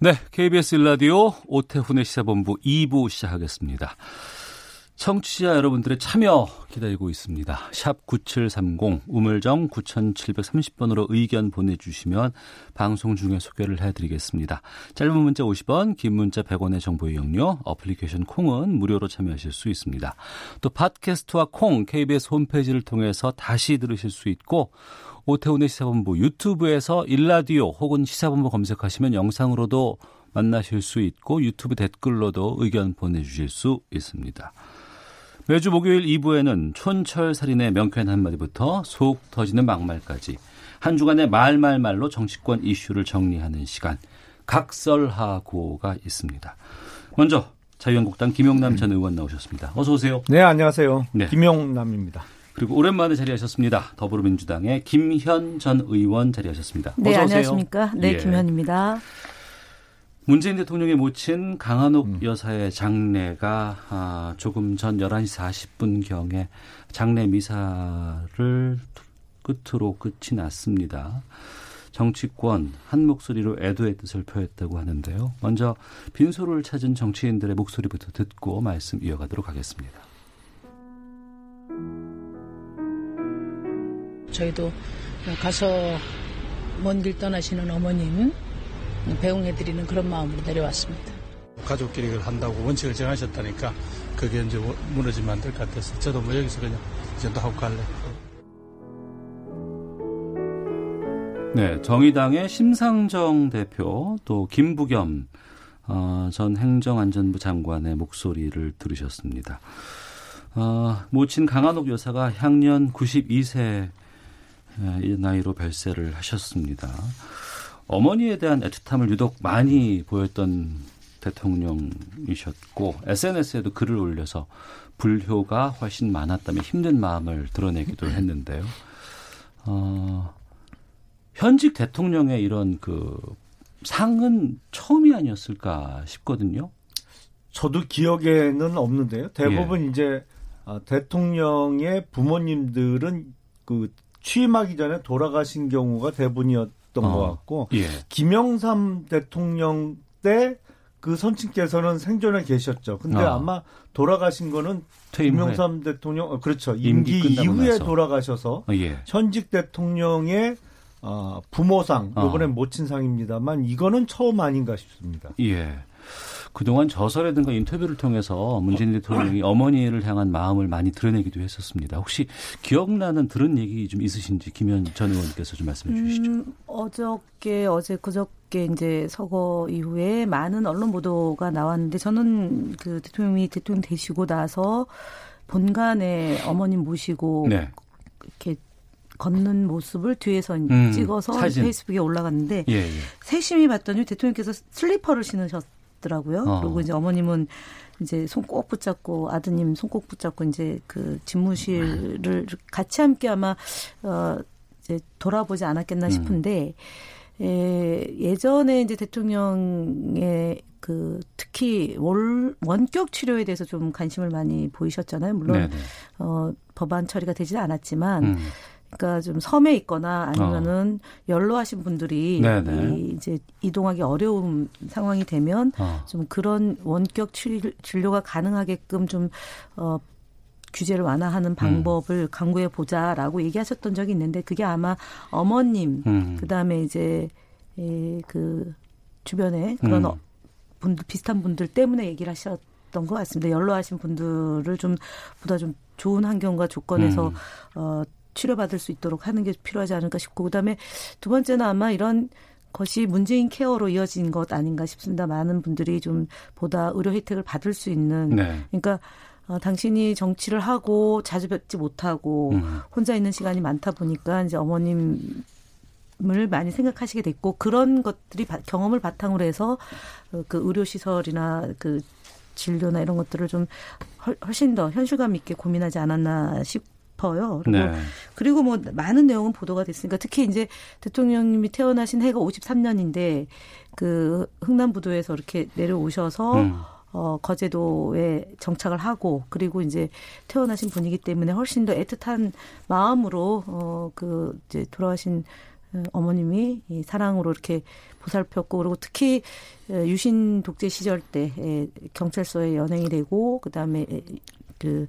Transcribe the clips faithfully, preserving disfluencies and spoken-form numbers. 네, 케이비에스 일 라디오 오태훈의 시사본부 이 부 시작하겠습니다. 청취자 여러분들의 참여 기다리고 있습니다. 샵 구칠삼공, 우물정 구칠삼공 번으로 의견 보내주시면 방송 중에 소개를 해드리겠습니다. 짧은 문자 오십 원, 긴 문자 백 원의 정보 이용료, 어플리케이션 콩은 무료로 참여하실 수 있습니다. 또 팟캐스트와 콩, 케이비에스 홈페이지를 통해서 다시 들으실 수 있고 오태훈의 시사본부 유튜브에서 일라디오 혹은 시사본부 검색하시면 영상으로도 만나실 수 있고 유튜브 댓글로도 의견 보내주실 수 있습니다. 매주 목요일 이 부에는 촌철살인의 명쾌한 한마디부터 속 터지는 막말까지 한 주간의 말말말로 정치권 이슈를 정리하는 시간 각설하고가 있습니다. 먼저 자유한국당 김용남 전 의원 나오셨습니다. 어서 오세요. 네, 안녕하세요. 네. 김용남입니다. 그리고 오랜만에 자리하셨습니다. 더불어민주당의 김현 전 의원 자리하셨습니다. 네, 어서 오세요. 안녕하십니까. 네, 예. 김현입니다. 문재인 대통령의 모친 강한옥 음. 여사의 장례가 아, 조금 전 열한 시 사십 분경에 장례 미사를 끝으로 끝이 났습니다. 정치권 한 목소리로 애도의 뜻을 표했다고 하는데요. 먼저 빈소를 찾은 정치인들의 목소리부터 듣고 말씀 이어가도록 하겠습니다. 저희도 가서 먼 길 떠나시는 어머님 배웅해드리는 그런 마음으로 내려왔습니다. 가족끼리 한다고 원칙을 정하셨다니까 그게 이제 무너지면 안 될 것 같아서 저도 뭐 여기서 그냥 이제 또 하고 갈래. 네, 정의당의 심상정 대표 또 김부겸 어, 전 행정안전부 장관의 목소리를 들으셨습니다. 어, 모친 강한옥 여사가 향년 구십이 세 나이로 별세를 하셨습니다. 어머니에 대한 애틋함을 유독 많이 보였던 대통령이셨고 에스엔에스에도 글을 올려서 불효가 훨씬 많았다며 힘든 마음을 드러내기도 했는데요. 어, 현직 대통령의 이런 그 상은 처음이 아니었을까 싶거든요. 저도 기억에는 없는데요. 대부분 예. 이제 대통령의 부모님들은 그 취임하기 전에 돌아가신 경우가 대부분이었. 던 어, 것 같고 예. 김영삼 대통령 때 그 선친께서는 생존에 계셨죠. 근데 어. 아마 돌아가신 거는 김영삼 후에. 대통령 그렇죠 임기, 임기 이후에 나서. 돌아가셔서 어, 예. 현직 대통령의 어, 부모상 어. 이번엔 모친상입니다만 이거는 처음 아닌가 싶습니다. 예. 그동안 저서라든가 인터뷰를 통해서 문재인 대통령이 어머니를 향한 마음을 많이 드러내기도 했었습니다. 혹시 기억나는 들은 얘기 좀 있으신지 김현 전 의원님께서 좀 말씀해 주시죠. 음, 어저께 어제 그저께 이제 서거 이후에 많은 언론 보도가 나왔는데 저는 그 대통령이 대통령 되시고 나서 본관에 어머님 모시고 네. 이렇게 걷는 모습을 뒤에서 음, 찍어서 사진. 페이스북에 올라갔는데 예, 예. 세심히 봤더니 대통령께서 슬리퍼를 신으셨. 더라고요. 어. 그리고 이제 어머님은 이제 손 꼭 붙잡고 아드님 손 꼭 붙잡고 이제 그 집무실을 같이 함께 아마 어 이제 돌아보지 않았겠나 싶은데 음. 예, 예전에 이제 대통령의 그 특히 월, 원격 치료에 대해서 좀 관심을 많이 보이셨잖아요. 물론 어, 법안 처리가 되지는 않았지만. 음. 그러니까 좀 섬에 있거나 아니면은 어. 연로하신 분들이 이 이제 이동하기 어려운 상황이 되면 어. 좀 그런 원격 치료, 진료가 가능하게끔 좀 어, 규제를 완화하는 방법을 음. 강구해 보자라고 얘기하셨던 적이 있는데 그게 아마 어머님 음. 그다음에 이제 예, 그 주변에 그런 음. 분들 비슷한 분들 때문에 얘기를 하셨. 던 것 같습니다. 연로하신 분들을 좀 보다 좀 좋은 환경과 조건에서 음. 어, 치료받을 수 있도록 하는 게 필요하지 않을까 싶고 그다음에 두 번째는 아마 이런 것이 문재인 케어로 이어진 것 아닌가 싶습니다. 많은 분들이 좀 보다 의료 혜택을 받을 수 있는 네. 그러니까 어, 당신이 정치를 하고 자주 뵙지 못하고 음. 혼자 있는 시간이 많다 보니까 이제 어머님 을 많이 생각하시게 됐고, 그런 것들이 경험을 바탕으로 해서 그 의료시설이나 그 진료나 이런 것들을 좀 훨씬 더 현실감 있게 고민하지 않았나 싶어요. 그리고, 네. 그리고 뭐 많은 내용은 보도가 됐으니까, 특히 이제 대통령님이 태어나신 해가 오십삼 년인데 그 흥남부도에서 이렇게 내려오셔서 음. 어, 거제도에 정착을 하고, 그리고 이제 태어나신 분이기 때문에 훨씬 더 애틋한 마음으로 어, 그 이제 돌아가신 어머님이 이 사랑으로 이렇게 보살폈고, 그리고 특히 유신 독재 시절 때 경찰서에 연행이 되고, 그다음에 그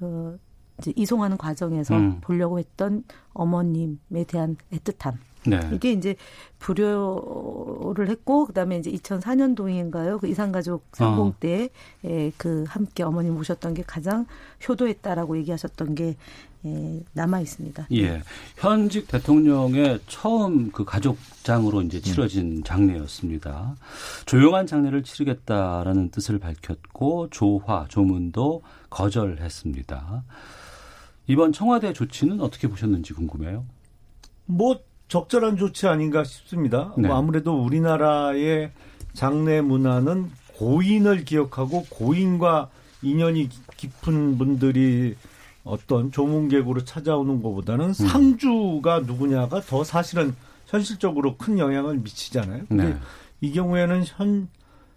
어, 이제 이송하는 과정에서 음. 보려고 했던 어머님에 대한 애틋함. 네. 이게 이제 불효를 했고, 그다음에 이제 이천사 년도인가요? 그 이산가족 상봉 어. 때 그 함께 어머님 모셨던 게 가장 효도했다라고 얘기하셨던 게 남아 있습니다. 예, 현직 대통령의 처음 그 가족장으로 이제 치러진 음. 장례였습니다. 조용한 장례를 치르겠다라는 뜻을 밝혔고, 조화, 조문도 거절했습니다. 이번 청와대 조치는 어떻게 보셨는지 궁금해요. 뭐 적절한 조치 아닌가 싶습니다. 네. 뭐 아무래도 우리나라의 장례 문화는 고인을 기억하고 고인과 인연이 깊은 분들이 어떤 조문객으로 찾아오는 것보다는 음. 상주가 누구냐가 더 사실은 현실적으로 큰 영향을 미치잖아요. 근데 네. 이 경우에는 현,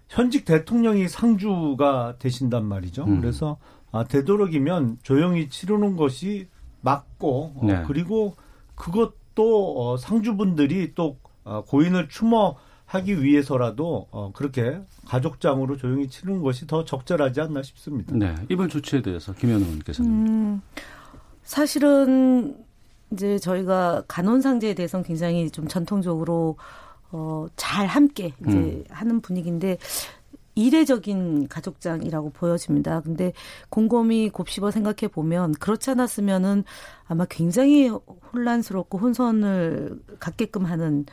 현직 대통령이 상주가 되신단 말이죠. 음. 그래서 아, 되도록이면 조용히 치르는 것이 맞고 네. 어, 그리고 그것 또 상주분들이 또 고인을 추모하기 위해서라도 그렇게 가족장으로 조용히 치르는 것이 더 적절하지 않나 싶습니다. 네, 이번 조치에 대해서 김현 의원께서는 음, 사실은 이제 저희가 간혼상제에 대해서는 굉장히 좀 전통적으로 어, 잘 함께 이제 음. 하는 분위기인데, 이례적인 가족장이라고 보여집니다. 근데 곰곰이 곱씹어 생각해 보면 그렇지 않았으면은 아마 굉장히 혼란스럽고 혼선을 갖게끔 하는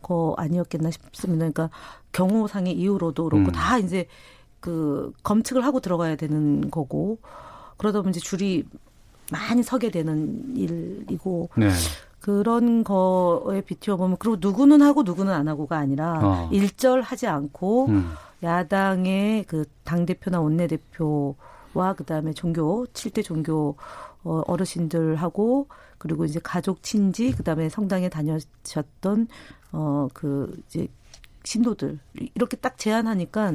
거 아니었겠나 싶습니다. 그러니까 경호상의 이유로도 그렇고 음. 다 이제 그 검측을 하고 들어가야 되는 거고, 그러다 보면 이제 줄이 많이 서게 되는 일이고. 네. 그런 거에 비추어 보면, 그리고 누구는 하고 누구는 안 하고가 아니라 어. 일절하지 않고 음. 야당의 그 당대표나 원내대표와 그다음에 종교, 칠 대 종교 어르신들하고, 그리고 이제 가족, 친지, 그다음에 성당에 다녀셨던 어, 그 이제 신도들, 이렇게 딱 제안하니까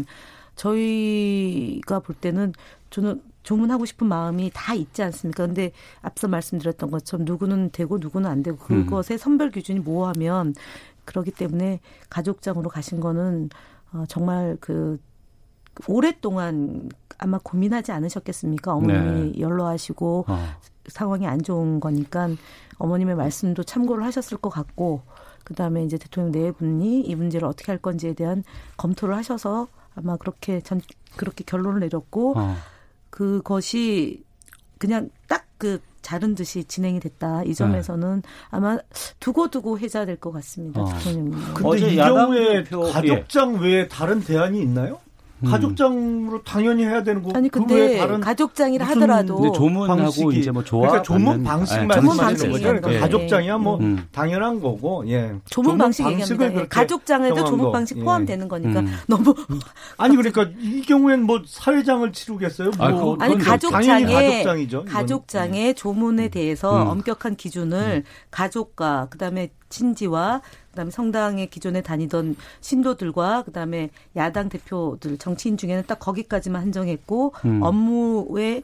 저희가 볼 때는 저는 조문하고 싶은 마음이 다 있지 않습니까? 그런데 앞서 말씀드렸던 것처럼 누구는 되고 누구는 안 되고, 그것의 선별 기준이 모호하면, 그렇기 때문에 가족장으로 가신 거는 어, 정말 그 오랫동안 아마 고민하지 않으셨겠습니까? 어머님이 네. 연로하시고 어. 상황이 안 좋은 거니까 어머님의 말씀도 참고를 하셨을 것 같고, 그다음에 이제 대통령 내분이 이 문제를 어떻게 할 건지에 대한 검토를 하셔서 아마 그렇게 전 그렇게 결론을 내렸고 어. 그것이 그냥 딱 그 자른 듯이 진행이 됐다. 이 점에서는 네. 아마 두고두고 해제될 것 같습니다. 대통령님. 어. 근데 이 경우에 가족장 예. 외에 다른 대안이 있나요? 음. 가족장으로 당연히 해야 되는 거고. 아니 근데 그 가족장이라 하더라도 조문하고 방식이, 이제 뭐 조화, 그러니까 조문 방식만 조문 방식인 거죠. 그러니까 예. 가족장이야 뭐 음. 당연한 거고. 예. 조문 방식 얘기합니다. 예. 가족장에도 조문 방식 거. 포함되는 예. 거니까 음. 너무 아니 그러니까 이 경우엔 뭐 사회장을 치르겠어요? 뭐 아이고, 아니 가족장에 당연히 가족장이죠. 가족장의 예. 조문에 대해서 음. 엄격한 기준을 음. 가족과 그다음에 친지와 그다음에 성당에 기존에 다니던 신도들과 그다음에 야당 대표들, 정치인 중에는 딱 거기까지만 한정했고 음. 업무에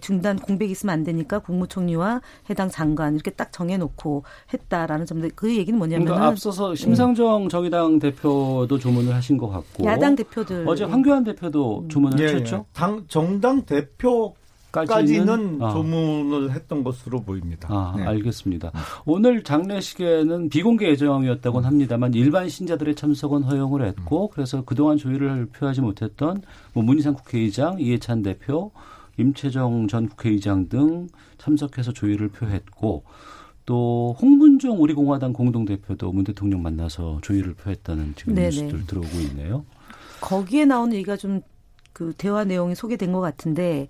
중단 공백이 있으면 안 되니까 국무총리와 해당 장관 이렇게 딱 정해놓고 했다라는 점들. 그 얘기는 뭐냐면 그러니까 앞서서 심상정 예. 정의당 대표도 조문을 하신 것 같고 야당 대표들 어제 황교안 대표도 음. 조문을 예, 하셨죠? 예. 당 정당 대표 까지는 아. 조문을 했던 것으로 보입니다. 아, 네. 알겠습니다. 오늘 장례식에는 비공개 예정이었다곤 합니다만 일반 신자들의 참석은 허용을 했고, 그래서 그동안 조의를 표하지 못했던 뭐 문희상 국회의장, 이해찬 대표, 임채정 전 국회의장 등 참석해서 조의를 표했고, 또 홍문종 우리공화당 공동대표도 문 대통령 만나서 조의를 표했다는 지금 네네. 뉴스들 들어오고 있네요. 거기에 나오는 얘기가 좀 그 대화 내용이 소개된 것 같은데,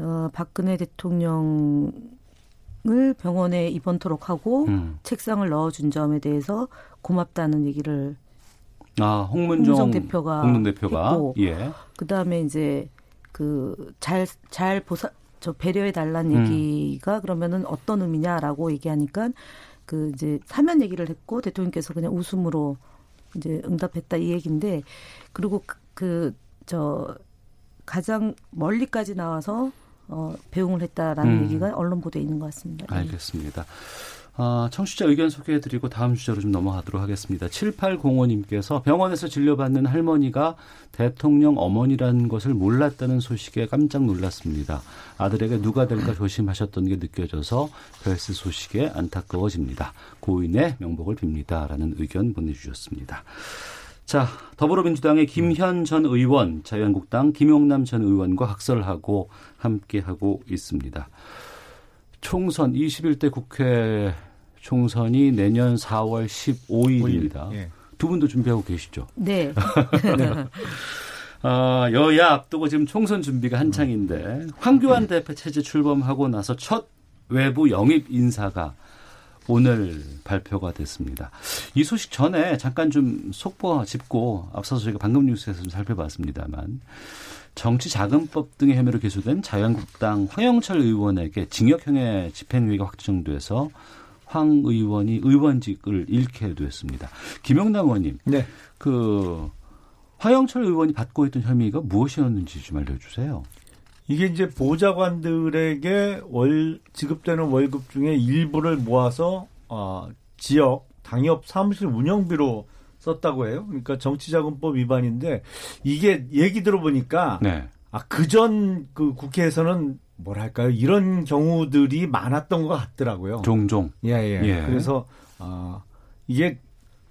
어, 박근혜 대통령 책상을 병원에 입원토록 하고 음. 책상을 넣어준 점에 대해서 고맙다는 얘기를 아, 홍문종, 홍문종 대표가, 홍문 대표가 했고, 예. 그다음에 이제 그 잘 잘 보살 저 배려해 달라는 음. 얘기가 그러면은 어떤 의미냐라고 얘기하니까 그 이제 사면 얘기를 했고 대통령께서 그냥 웃음으로 이제 응답했다 이 얘기인데, 그리고 그 저 가장 멀리까지 나와서 어, 배웅을 했다라는 음. 얘기가 언론 보도에 있는 것 같습니다. 알겠습니다. 아, 청취자 의견 소개해드리고 다음 주제로 좀 넘어가도록 하겠습니다. 칠팔공오님께서 병원에서 진료받는 할머니가 대통령 어머니라는 것을 몰랐다는 소식에 깜짝 놀랐습니다. 아들에게 누가 될까 조심하셨던 게 느껴져서 별세 소식에 안타까워집니다. 고인의 명복을 빕니다. 라는 의견 보내주셨습니다. 자, 더불어민주당의 김현 전 의원, 자유한국당 김용남 전 의원과 학설하고 함께하고 있습니다. 총선 이십일 대 국회 총선이 내년 사월 십오일입니다. 예. 두 분도 준비하고 계시죠? 네. 네. 아, 여야 앞두고 지금 총선 준비가 한창인데 황교안 대표 체제 출범하고 나서 첫 외부 영입 인사가 오늘 발표가 됐습니다. 이 소식 전에 잠깐 좀 속보 짚고 앞서서 저희가 방금 뉴스에서 좀 살펴봤습니다만 정치자금법 등의 혐의로 기소된 자유한국당 황영철 의원에게 징역형의 집행유예가 확정돼서 황 의원이 의원직을 잃게 됐습니다. 김용남 의원님, 네. 그 황영철 의원이 받고 있던 혐의가 무엇이었는지 좀 알려주세요. 이게 이제 보좌관들에게 월 지급되는 월급 중에 일부를 모아서 어, 지역 당협 사무실 운영비로 썼다고 해요. 그러니까 정치자금법 위반인데 이게 얘기 들어보니까 네. 아, 그전 그 국회에서는 뭐랄까요, 이런 경우들이 많았던 것 같더라고요. 종종. 예예. 예. 예. 그래서 아, 이게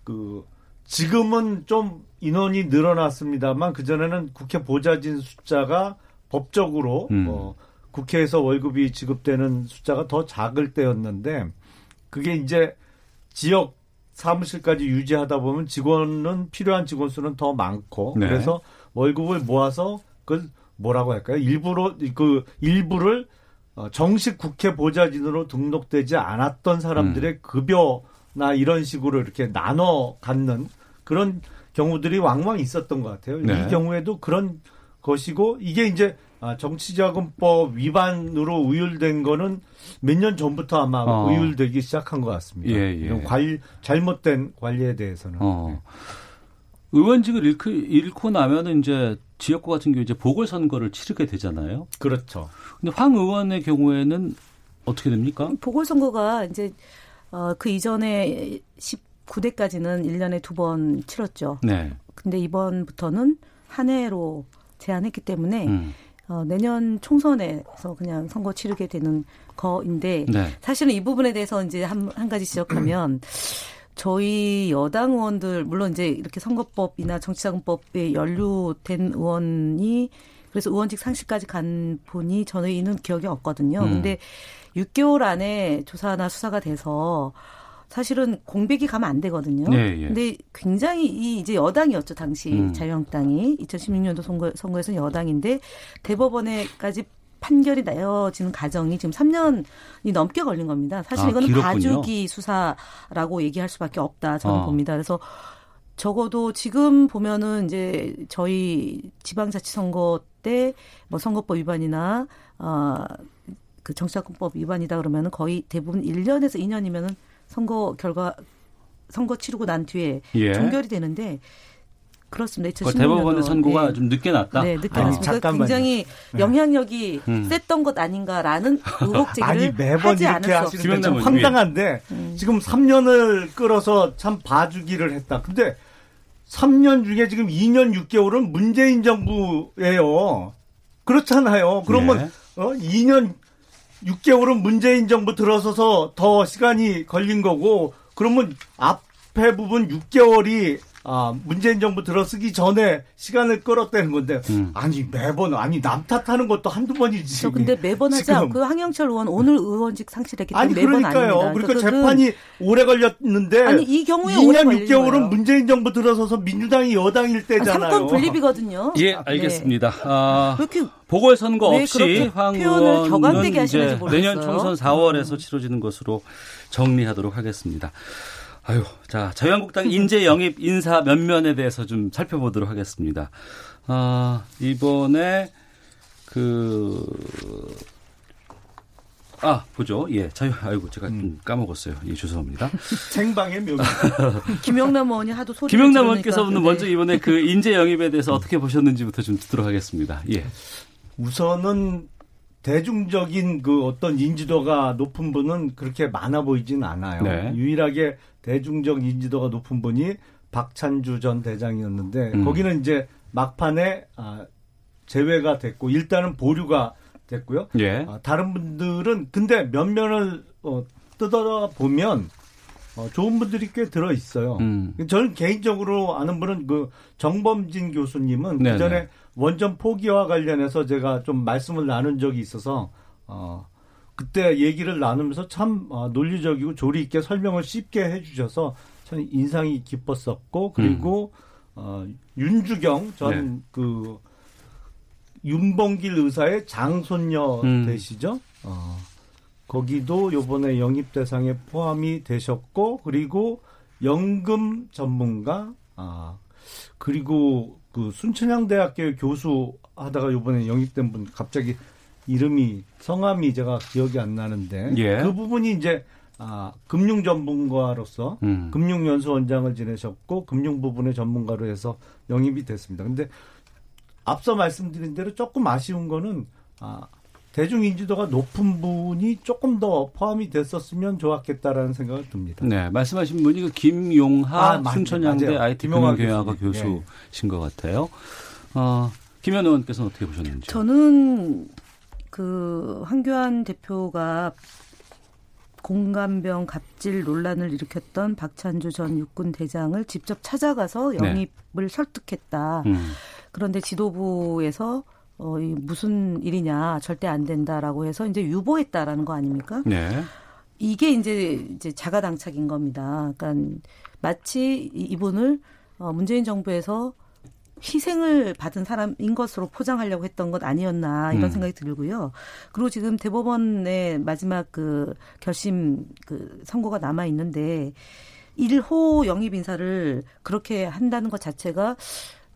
그 지금은 좀 인원이 늘어났습니다만 그 전에는 국회 보좌진 숫자가 법적으로 음. 뭐 국회에서 월급이 지급되는 숫자가 더 작을 때였는데 그게 이제 지역 사무실까지 유지하다 보면 직원은 필요한 직원 수는 더 많고 네. 그래서 월급을 모아서 그 뭐라고 할까요? 일부로 그 일부를 정식 국회 보좌진으로 등록되지 않았던 사람들의 음. 급여나 이런 식으로 이렇게 나눠 갖는 그런 경우들이 왕왕 있었던 것 같아요. 네. 이 경우에도 그런 것이고 이게 이제 정치자금법 위반으로 우율된 거는 몇 년 전부터 아마 어. 우율되기 시작한 것 같습니다. 예, 예. 관리, 잘못된 관리에 대해서는. 어. 네. 의원직을 잃고, 잃고 나면은 이제 지역구 같은 경우 이제 보궐선거를 치르게 되잖아요. 그렇죠. 근데 황 의원의 경우에는 어떻게 됩니까? 보궐선거가 이제 어, 그 이전에 십구 대까지는 일 년에 두 번 치렀죠. 네. 근데 이번부터는 한 해로 제안했기 때문에 음. 어, 내년 총선에서 그냥 선거 치르게 되는 거인데 네. 사실은 이 부분에 대해서 이제 한, 한 가지 지적하면 저희 여당 의원들 물론 이제 이렇게 선거법이나 정치자금법에 연루된 의원이 그래서 의원직 상실까지 간 분이 저희는 기억이 없거든요. 음. 근데 육 개월 안에 조사나 수사가 돼서 사실은 공백이 가면 안 되거든요. 네, 예. 근데 굉장히 이 이제 여당이었죠, 당시 음. 자유한국당이 이천십육 년도 선거 선거에서는 여당인데 대법원에까지 판결이 내려지는 과정이 지금 삼 년이 넘게 걸린 겁니다. 사실 아, 이거는 길었군요. 봐주기 수사라고 얘기할 수밖에 없다 저는 아. 봅니다. 그래서 적어도 지금 보면은 이제 저희 지방자치선거 때 뭐 선거법 위반이나 어, 그 정치자금법 위반이다 그러면은 거의 대부분 일 년에서 이 년이면은 선거 결과 선거 치르고 난 뒤에 예. 종결이 되는데 그렇습니다. 그러니까 대법원의 선고가 네. 좀 늦게 났다. 네, 늦게 났습니다. 아, 굉장히 영향력이 네. 셌던 것 아닌가라는 의혹 제기를 매번 하지 이렇게 하시는데 참 황당한데 음. 지금 삼 년을 끌어서 참 봐주기를 했다. 근데 삼 년 중에 지금 이 년 육 개월은 문재인 정부예요. 그렇잖아요. 그러면 네. 어? 이 년 육 개월은 문재인 정부 들어서서 더 시간이 걸린 거고 그러면 앞에 부분 육 개월이 아, 문재인 정부 들어서기 전에 시간을 끌었다는 건데, 음. 아니, 매번, 아니, 남 탓하는 것도 한두 번이지. 저 근데 매번 하지 않고 황영철 의원 오늘 의원직 상실했기 때문에. 아니, 매번 그러니까요. 아닙니다. 그러니까 그, 재판이 그, 오래 걸렸는데. 아니, 이 경우에 이 년 육 개월은 문재인 정부 들어서서 민주당이 여당일 때잖아요. 아, 삼권 분립이거든요. 예, 알겠습니다. 네. 아, 왜 이렇게 보궐선거 왜 없이 황 의원은 격앙되게 하시는지 모르겠어요. 내년 총선 사월에서 음. 치러지는 것으로 정리하도록 하겠습니다. 아유, 자, 자유한국당 인재 영입 인사 면면에 대해서 좀 살펴보도록 하겠습니다. 아, 이번에 그 아, 보죠. 예, 자유 아이고 제가 좀 까먹었어요. 예, 죄송합니다. 생방의 묘미. 김용남 의원이 하도 소리. 김용남 의원께서는 먼저 이번에 그 인재 영입에 대해서 어떻게 보셨는지부터 좀 듣도록 하겠습니다. 예. 우선은 대중적인 그 어떤 인지도가 높은 분은 그렇게 많아 보이진 않아요. 네. 유일하게 대중적 인지도가 높은 분이 박찬주 전 대장이었는데 음. 거기는 이제 막판에 아, 제외가 됐고 일단은 보류가 됐고요. 예. 아, 다른 분들은 근데 몇 면을 어, 뜯어보면 어, 좋은 분들이 꽤 들어있어요. 음. 저는 개인적으로 아는 분은 그 정범진 교수님은 네네. 그전에 원전 포기와 관련해서 제가 좀 말씀을 나눈 적이 있어서 어, 그때 얘기를 나누면서 참 어, 논리적이고 조리 있게 설명을 쉽게 해주셔서 참 인상이 깊었었고 그리고 음. 어, 윤주경 전 그 네. 윤봉길 의사의 장손녀 음. 되시죠. 어, 거기도 이번에 영입 대상에 포함이 되셨고 그리고 연금 전문가 아, 그리고 그 순천향대학교 교수 하다가 이번에 영입된 분 갑자기 이름이 성함이 제가 기억이 안 나는데 예. 그 부분이 이제 아, 금융 전문가로서 음. 금융연수원장을 지내셨고 금융 부분의 전문가로 해서 영입이 됐습니다. 그런데 앞서 말씀드린 대로 조금 아쉬운 거는 아, 대중 인지도가 높은 분이 조금 더 포함이 됐었으면 좋았겠다라는 생각을 듭니다. 네, 말씀하신 분이 그 김용하 아, 순천향대 아이티 금융경영학과 교수신 예. 것 같아요. 어, 김현 의원께서는 어떻게 보셨는지? 저는 그 황교안 대표가 공감병 갑질 논란을 일으켰던 박찬주 전 육군 대장을 직접 찾아가서 영입을 네. 설득했다. 음. 그런데 지도부에서 어, 이 무슨 일이냐, 절대 안 된다라고 해서 이제 유보했다라는 거 아닙니까? 네. 이게 이제, 이제 자가당착인 겁니다. 그러니까 마치 이분을 어, 문재인 정부에서 희생을 받은 사람인 것으로 포장하려고 했던 것 아니었나, 이런 음. 생각이 들고요. 그리고 지금 대법원의 마지막 그 결심 그 선고가 남아있는데, 일 호 영입 인사를 그렇게 한다는 것 자체가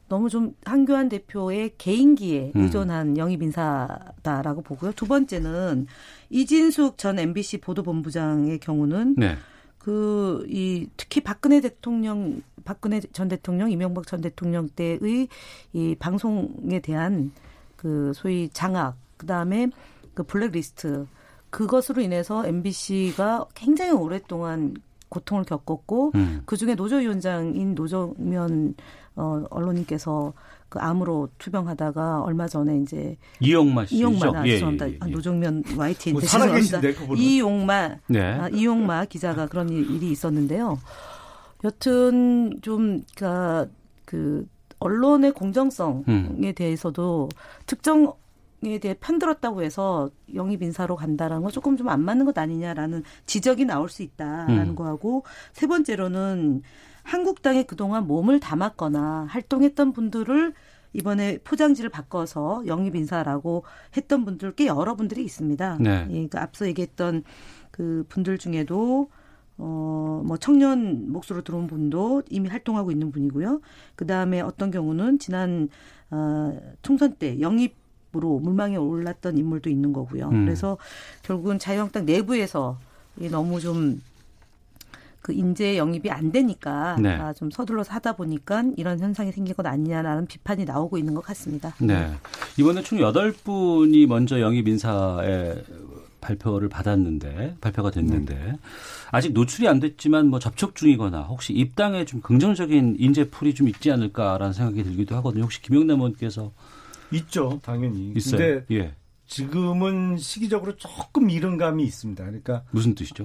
너무 좀 황교안 대표의 개인기에 의존한 음. 영입 인사다라고 보고요. 두 번째는 이진숙 전 엠비씨 보도본부장의 경우는 네. 그 이 특히 박근혜 대통령, 박근혜 전 대통령, 이명박 전 대통령 때의 이 방송에 대한 그 소위 장악, 그 다음에 그 블랙리스트 그것으로 인해서 엠비씨가 굉장히 오랫동안 고통을 겪었고 음. 그중에 노조위원장인 노정면 어, 언론인께서 그 암으로 투병하다가 얼마 전에 이제 이용마 씨죠. 이용마, 예, 죄송합니다. 예, 예. 아, 노정면 와이티엔 뭐, 살아계신데 그분은 이용마, 네. 아, 이용마 기자가 그런 일이 있었는데요. 여튼 좀 그러니까 그 언론의 공정성에 음. 대해서도 특정 에 대해 편들었다고 해서 영입 인사로 간다라는 거 조금 좀 안 맞는 것 아니냐라는 지적이 나올 수 있다라는 음. 거하고 세 번째로는 한국당에 그동안 몸을 담았거나 활동했던 분들을 이번에 포장지를 바꿔서 영입 인사라고 했던 분들 꽤 여러 분들이 있습니다. 네. 그러니까 앞서 얘기했던 그 분들 중에도 어, 뭐 청년 몫으로 들어온 분도 이미 활동하고 있는 분이고요. 그 다음에 어떤 경우는 지난 어, 총선 때 영입 으로 물망에 올랐던 인물도 있는 거고요. 음. 그래서 결국은 자유한국당 내부에서 너무 좀 그 인재 영입이 안 되니까 네. 아, 좀 서둘러서 하다 보니까 이런 현상이 생긴 것 아니냐라는 비판이 나오고 있는 것 같습니다. 네. 이번에 총 여덟 분이 먼저 영입 인사에 발표를 받았는데 발표가 됐는데 음. 아직 노출이 안 됐지만 뭐 접촉 중이거나 혹시 입당에 좀 긍정적인 인재 풀이 좀 있지 않을까라는 생각이 들기도 하거든요. 혹시 김용남 의원께서 있죠, 당연히. 있어요. 근데 예. 지금은 시기적으로 조금 이른 감이 있습니다. 그러니까 무슨 뜻이죠?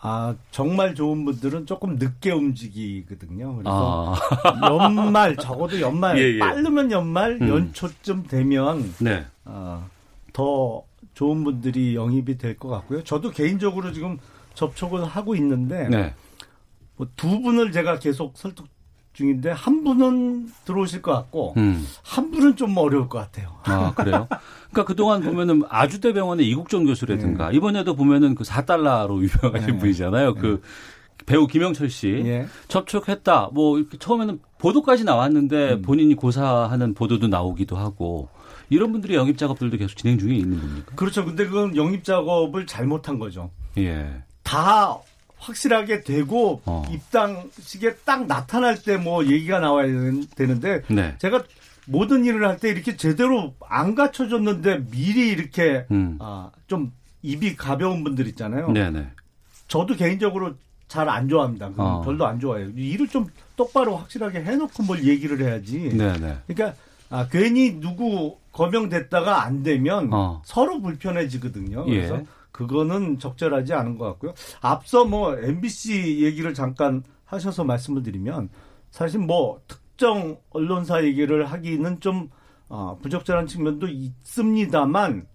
아, 아, 정말 좋은 분들은 조금 늦게 움직이거든요. 그래서 아. 연말, 적어도 연말, 예, 예. 빠르면 연말, 음. 연초쯤 되면 네. 어, 더 좋은 분들이 영입이 될 것 같고요. 저도 개인적으로 지금 접촉을 하고 있는데 네. 뭐 두 분을 제가 계속 설득 중인데 한 분은 들어오실 것 같고 음. 한 분은 좀 어려울 것 같아요. 아, 그래요? 그러니까 그동안 보면은 아주대병원의 이국종 교수라든가 네. 이번에도 보면은 그 사 달러로 유명하신 네. 분이잖아요. 네. 그 배우 김영철 씨 네. 접촉했다. 뭐 이렇게 처음에는 보도까지 나왔는데 음. 본인이 고사하는 보도도 나오기도 하고 이런 분들의 영입 작업들도 계속 진행 중에 있는 겁니까? 그렇죠. 근데 그건 영입 작업을 잘못한 거죠. 예. 다 확실하게 되고 어. 입당식에 딱 나타날 때 뭐 얘기가 나와야 되는데 네. 제가 모든 일을 할 때 이렇게 제대로 안 갖춰줬는데 미리 이렇게 음. 아, 좀 입이 가벼운 분들 있잖아요. 네네. 저도 개인적으로 잘 안 좋아합니다. 어. 별로 안 좋아해요. 일을 좀 똑바로 확실하게 해놓고 뭘 얘기를 해야지. 네네. 그러니까 아, 괜히 누구 거명됐다가 안 되면 어. 서로 불편해지거든요. 그래서. 예. 그거는 적절하지 않은 것 같고요. 앞서 뭐 엠비씨 얘기를 잠깐 하셔서 말씀을 드리면 사실 뭐 특정 언론사 얘기를 하기는 좀 어, 부적절한 측면도 있습니다만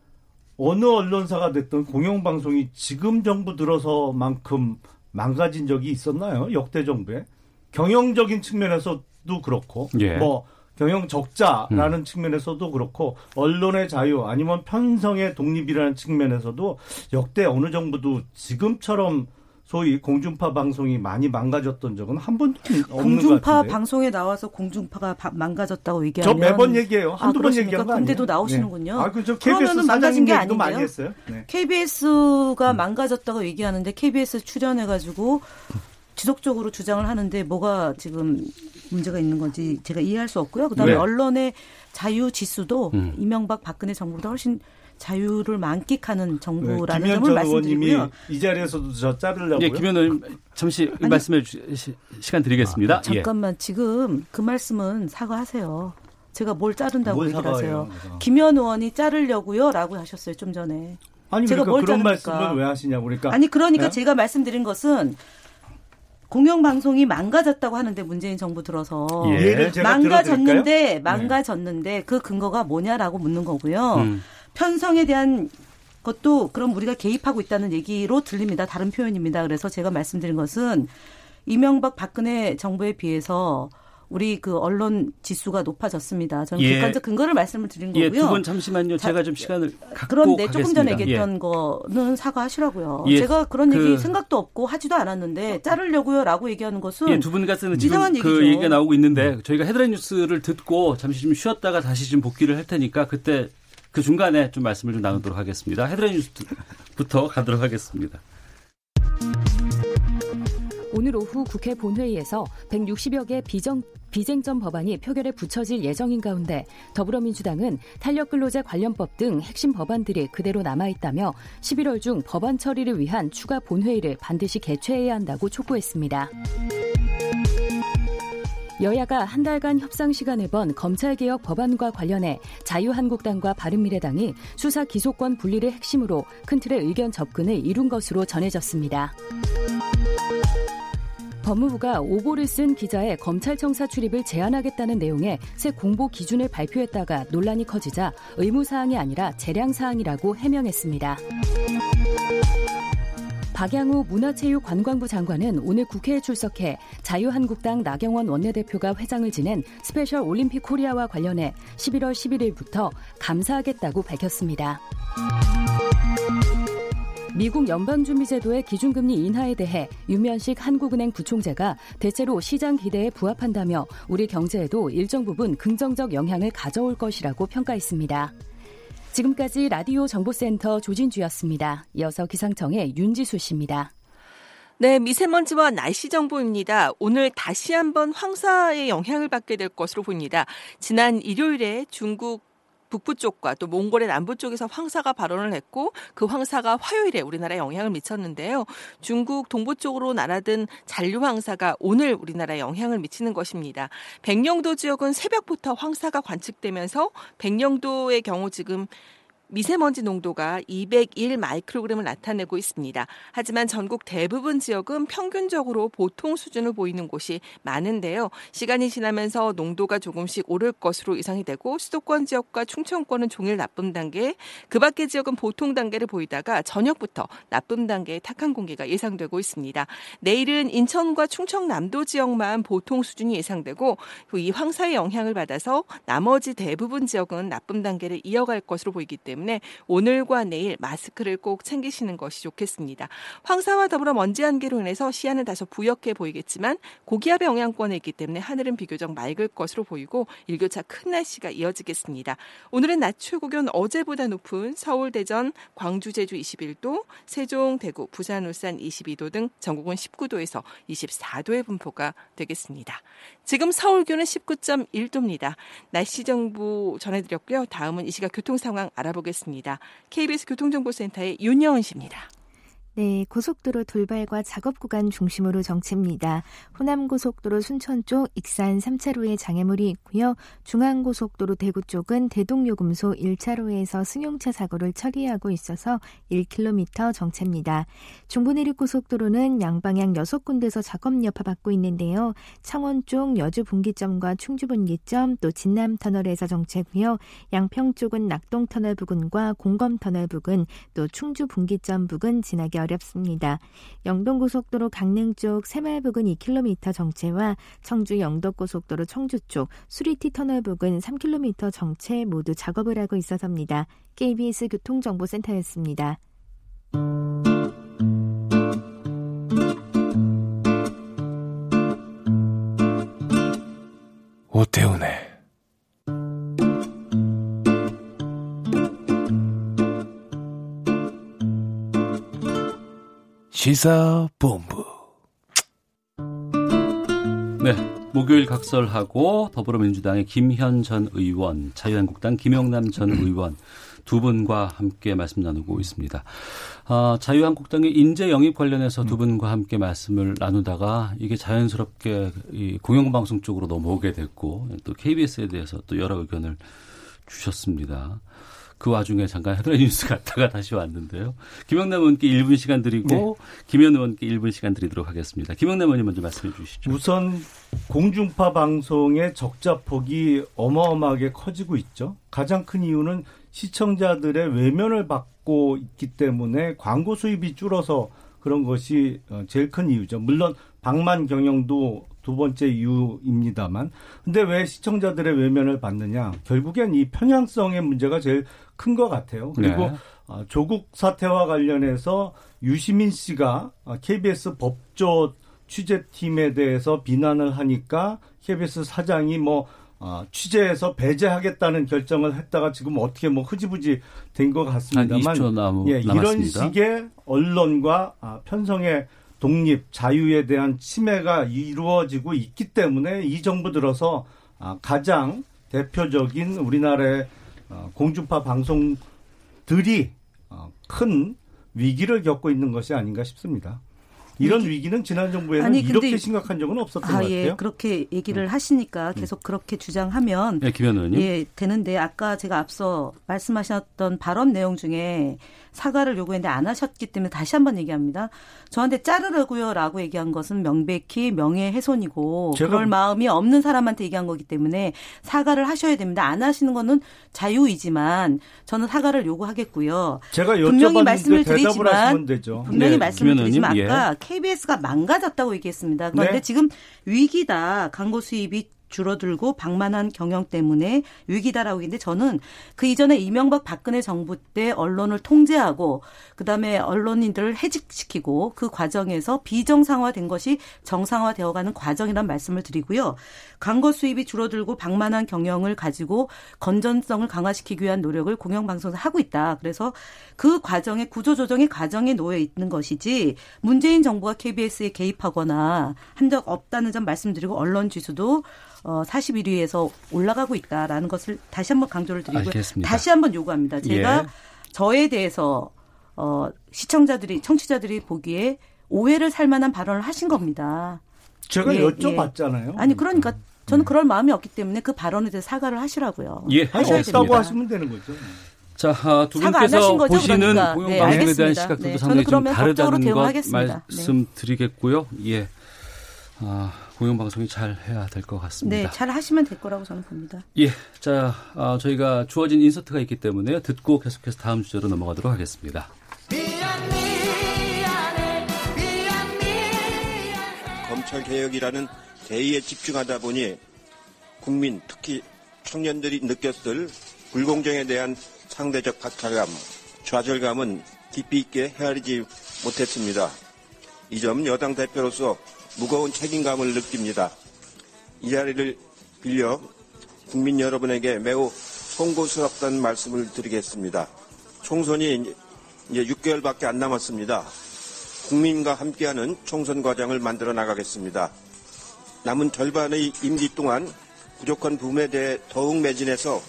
어느 언론사가 됐든 공영방송이 지금 정부 들어서만큼 망가진 적이 있었나요? 역대 정부에. 경영적인 측면에서도 그렇고 예. 뭐 경영 적자라는 음. 측면에서도 그렇고 언론의 자유 아니면 편성의 독립이라는 측면에서도 역대 어느 정부도 지금처럼 소위 공중파 방송이 많이 망가졌던 적은 한 번도 없는 것 같은데. 공중파 방송에 나와서 공중파가 바, 망가졌다고 얘기하면. 저 매번 얘기해요. 한두 아, 번 얘기한 거 아니에요. 근데도 나오시는군요. 네. 아, 그렇죠. 케이비에스 망가진 게 아닌데요. 많이 했어요. 네. 케이비에스가 음. 망가졌다고 얘기하는데 케이비에스 출연해가지고 지속적으로 주장을 하는데 뭐가 지금 문제가 있는 건지 제가 이해할 수 없고요. 그다음에 네. 언론의 자유 지수도 음. 이명박 박근혜 정부보다 훨씬 자유를 만끽하는 정부라는 네, 점을 말씀드리고요. 이 자리에서도 저 자르려고요. 예, 김현 의원님 잠시 아니, 말씀해 주시 시간 드리겠습니다. 아, 잠깐만 예. 지금 그 말씀은 사과하세요. 제가 뭘 자른다고 뭘 얘기를 사과해요, 하세요. 김현 의원이 자르려고요 라고 하셨어요. 좀 전에. 아니 제가 그러니까 뭘 그런 자릅니까? 말씀을 왜 하시냐고 그러니까. 아니 그러니까 네? 제가 말씀드린 것은 공영방송이 망가졌다고 하는데 문재인 정부 들어서 예. 망가졌는데 망가졌는데 네. 그 근거가 뭐냐라고 묻는 거고요. 음. 편성에 대한 것도 그럼 우리가 개입하고 있다는 얘기로 들립니다. 다른 표현입니다. 그래서 제가 말씀드린 것은 이명박 박근혜 정부에 비해서 우리 그 언론 지수가 높아졌습니다. 저는 예. 객관적 근거를 말씀을 드린 거고요. 예, 두 분 잠시만요. 제가 자, 좀 시간을 갖고 그런데 가겠습니다. 조금 전에 얘기했던 예. 거는 사과하시라고요. 예, 제가 그런 그, 얘기 생각도 없고 하지도 않았는데 자르려고요 라고 얘기하는 것은 예, 두 분 같은 이상한 얘기죠. 그 얘기가 나오고 있는데 저희가 헤드라인 뉴스를 듣고 잠시 좀 쉬었다가 다시 좀 복귀를 할 테니까 그때 그 중간에 좀 말씀을 좀 나누도록 하겠습니다. 헤드라인 뉴스부터 가도록 하겠습니다. 오늘 오후 국회 본회의에서 백육십여 개 비정, 비쟁점 법안이 표결에 붙여질 예정인 가운데 더불어민주당은 탄력근로자 관련법 등 핵심 법안들이 그대로 남아있다며 십일월 중 법안 처리를 위한 추가 본회의를 반드시 개최해야 한다고 촉구했습니다. 여야가 한 달간 협상 시간을 번 검찰개혁 법안과 관련해 자유한국당과 바른미래당이 수사 기소권 분리를 핵심으로 큰 틀의 의견 접근을 이룬 것으로 전해졌습니다. 법무부가 오보를 쓴 기자의 검찰청사 출입을 제한하겠다는 내용의 새 공보 기준을 발표했다가 논란이 커지자 의무사항이 아니라 재량사항이라고 해명했습니다. 박양우 문화체육관광부 장관은 오늘 국회에 출석해 자유한국당 나경원 원내대표가 회장을 지낸 스페셜 올림픽 코리아와 관련해 십일월 십일일부터 감사하겠다고 밝혔습니다. 미국 연방준비제도의 기준금리 인하에 대해 유면식 한국은행 부총재가 대체로 시장 기대에 부합한다며 우리 경제에도 일정 부분 긍정적 영향을 가져올 것이라고 평가했습니다. 지금까지 라디오 정보센터 조진주였습니다. 이어서 기상청의 윤지수 씨입니다. 네, 미세먼지와 날씨 정보입니다. 오늘 다시 한번 황사의 영향을 받게 될 것으로 보입니다. 지난 일요일에 중국 북부 쪽과 또 몽골의 남부 쪽에서 황사가 발원을 했고 그 황사가 화요일에 우리나라에 영향을 미쳤는데요. 중국 동부 쪽으로 날아든 잔류 황사가 오늘 우리나라에 영향을 미치는 것입니다. 백령도 지역은 새벽부터 황사가 관측되면서 백령도의 경우 지금 미세먼지 농도가 이백일 마이크로그램을 나타내고 있습니다. 하지만 전국 대부분 지역은 평균적으로 보통 수준을 보이는 곳이 많은데요. 시간이 지나면서 농도가 조금씩 오를 것으로 예상이 되고 수도권 지역과 충청권은 종일 나쁨 단계, 그 밖의 지역은 보통 단계를 보이다가 저녁부터 나쁨 단계의 탁한 공기가 예상되고 있습니다. 내일은 인천과 충청남도 지역만 보통 수준이 예상되고 이 황사의 영향을 받아서 나머지 대부분 지역은 나쁨 단계를 이어갈 것으로 보이기 때문에 오늘과 내일 마스크를 꼭 챙기시는 것이 좋겠습니다. 황사와 더불어 먼지 안개로 인해서 시야는 다소 부옇게 보이겠지만 고기압의 영향권에 있기 때문에 하늘은 비교적 맑을 것으로 보이고 일교차 큰 날씨가 이어지겠습니다. 오늘은 낮 최고 기온 어제보다 높은 서울, 대전, 광주, 제주 이십일 도, 세종, 대구, 부산, 울산 이십이 도 등 전국은 십구 도에서 이십사 도의 분포가 되겠습니다. 지금 서울 기온은 십구 점 일 도입니다. 날씨 정보 전해드렸고요. 다음은 이 시각 교통 상황 알아보겠습니다. 케이비에스 교통정보센터의 윤여은 씨입니다. 네, 고속도로 돌발과 작업 구간 중심으로 정체입니다. 호남고속도로 순천 쪽 익산 삼 차로에 장애물이 있고요. 중앙고속도로 대구 쪽은 대동요 금소 일 차로에서 승용차 사고를 처리하고 있어서 일 킬로미터 정체입니다. 중부내륙고속도로는 양방향 여섯 군데서 작업 여파받고 있는데요. 창원 쪽 여주분기점과 충주분기점 또 진남터널에서 정체고요. 양평 쪽은 낙동터널 부근과 공검터널 부근 또 충주분기점 부근 지나기 어렵습니다. 영동고속도로 강릉 쪽 새마을 부근 이 킬로미터 정체와 청주 영덕고속도로 청주 쪽 수리티 터널 부근 삼 킬로미터 정체 모두 작업을 하고 있어서입니다. 케이비에스 교통정보센터였습니다. 오태훈의 시사본부. 네, 목요일 각설하고 더불어민주당의 김현 전 의원, 자유한국당 김용남 전 의원 두 분과 함께 말씀 나누고 있습니다. 아, 자유한국당의 인재 영입 관련해서 두 분과 함께 말씀을 나누다가 이게 자연스럽게 이 공영방송 쪽으로 넘어오게 됐고 또 케이비에스에 대해서 또 여러 의견을 주셨습니다. 그 와중에 잠깐 헤드라인 뉴스 갔다가 다시 왔는데요. 김영남 의원께 일 분 시간 드리고 네. 김현 의원께 일 분 시간 드리도록 하겠습니다. 김영남 의원님 먼저 말씀해 주시죠. 우선 공중파 방송의 적자폭이 어마어마하게 커지고 있죠. 가장 큰 이유는 시청자들의 외면을 받고 있기 때문에 광고 수입이 줄어서 그런 것이 제일 큰 이유죠. 물론 방만 경영도 두 번째 이유입니다만, 근데 왜 시청자들의 외면을 받느냐? 결국엔 이 편향성의 문제가 제일 큰 것 같아요. 그리고 네. 조국 사태와 관련해서 유시민 씨가 케이비에스 법조 취재팀에 대해서 비난을 하니까 케이비에스 사장이 뭐 취재에서 배제하겠다는 결정을 했다가 지금 어떻게 뭐 흐지부지 된 것 같습니다만, 한 이십 초 남, 예, 이런 식의 언론과 편성의 독립, 자유에 대한 침해가 이루어지고 있기 때문에 이 정부 들어서 가장 대표적인 우리나라의 공중파 방송들이 큰 위기를 겪고 있는 것이 아닌가 싶습니다. 이런 위기. 위기는 지난 정부에는 아니, 이렇게 근데, 심각한 적은 없었던 아, 것 같아요. 예, 그렇게 얘기를 음. 하시니까 계속 음. 그렇게 주장하면 네, 김현 의원님. 예, 되는데 아까 제가 앞서 말씀하셨던 발언 내용 중에 사과를 요구했는데 안 하셨기 때문에 다시 한번 얘기합니다. 저한테 자르라고요 라고 얘기한 것은 명백히 명예훼손이고 그럴 마음이 없는 사람한테 얘기한 거기 때문에 사과를 하셔야 됩니다. 안 하시는 거는 자유이지만 저는 사과를 요구하겠고요. 제가 분명히 말씀을 드리지만 분명히 네, 말씀을 드리지만 의원님, 아까 예. 케이비에스가 망가졌다고 얘기했습니다. 그런데 네. 지금 위기다. 광고 수입이 줄어들고 방만한 경영 때문에 위기다라고 했는데 저는 그 이전에 이명박 박근혜 정부 때 언론을 통제하고 그다음에 언론인들을 해직시키고 그 과정에서 비정상화된 것이 정상화되어가는 과정이란 말씀을 드리고요. 광고 수입이 줄어들고 방만한 경영을 가지고 건전성을 강화시키기 위한 노력을 공영방송에서 하고 있다. 그래서 그 과정의 구조조정의 과정에 놓여 있는 것이지 문재인 정부가 케이비에스에 개입하거나 한 적 없다는 점 말씀드리고 언론 지수도 어, 사십일 위에서 올라가고 있다라는 것을 다시 한번 강조를 드리고요. 알겠습니다. 다시 한번 요구합니다. 제가 예. 저에 대해서 어, 시청자들이, 청취자들이 보기에 오해를 살 만한 발언을 하신 겁니다. 제가 예, 여쭤봤잖아요. 예. 아니 그러니까 저는 그럴 마음이 없기 때문에 그 발언에 대해서 사과를 하시라고요. 예, 하셔야 됩니다. 없다고 하시면 되는 거죠. 자, 아, 두 분께서 보시는 그러니까. 공영 방송에 네, 대한 시각들도 네, 상당히 좀 다르다는 것 말씀드리겠고요. 네. 예, 아, 공영 방송이 잘 해야 될 것 같습니다. 네, 잘 하시면 될 거라고 저는 봅니다. 예, 자, 아, 저희가 주어진 인서트가 있기 때문에 듣고 계속해서 다음 주제로 넘어가도록 하겠습니다. 검찰개혁이라는 대의에 집중하다 보니 국민, 특히 청년들이 느꼈을 불공정에 대한 상대적 박탈감, 좌절감은 깊이 있게 헤아리지 못했습니다. 이 점 여당 대표로서 무거운 책임감을 느낍니다. 이 자리를 빌려 국민 여러분에게 매우 송구스럽다는 말씀을 드리겠습니다. 총선이 이제 육 개월밖에 안 남았습니다. 국민과 함께하는 총선 과정을 만들어 나가겠습니다. 남은 절반의 임기 동안 부족한 부분에 대해 더욱 매진해서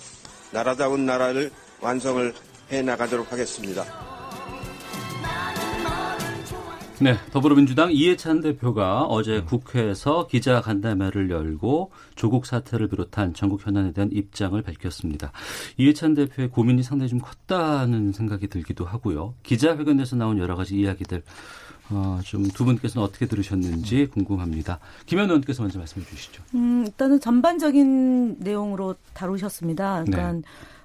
나라다운 나라를 완성을 해나가도록 하겠습니다. 네, 더불어민주당 이해찬 대표가 어제 국회에서 기자간담회를 열고 조국 사태를 비롯한 전국 현안에 대한 입장을 밝혔습니다. 이해찬 대표의 고민이 상당히 좀 컸다는 생각이 들기도 하고요. 기자회견에서 나온 여러 가지 이야기들 어, 좀 두 분께서는 어떻게 들으셨는지 궁금합니다. 김현 의원께서 먼저 말씀해 주시죠. 음, 일단은 전반적인 내용으로 다루셨습니다. 그러니까 네.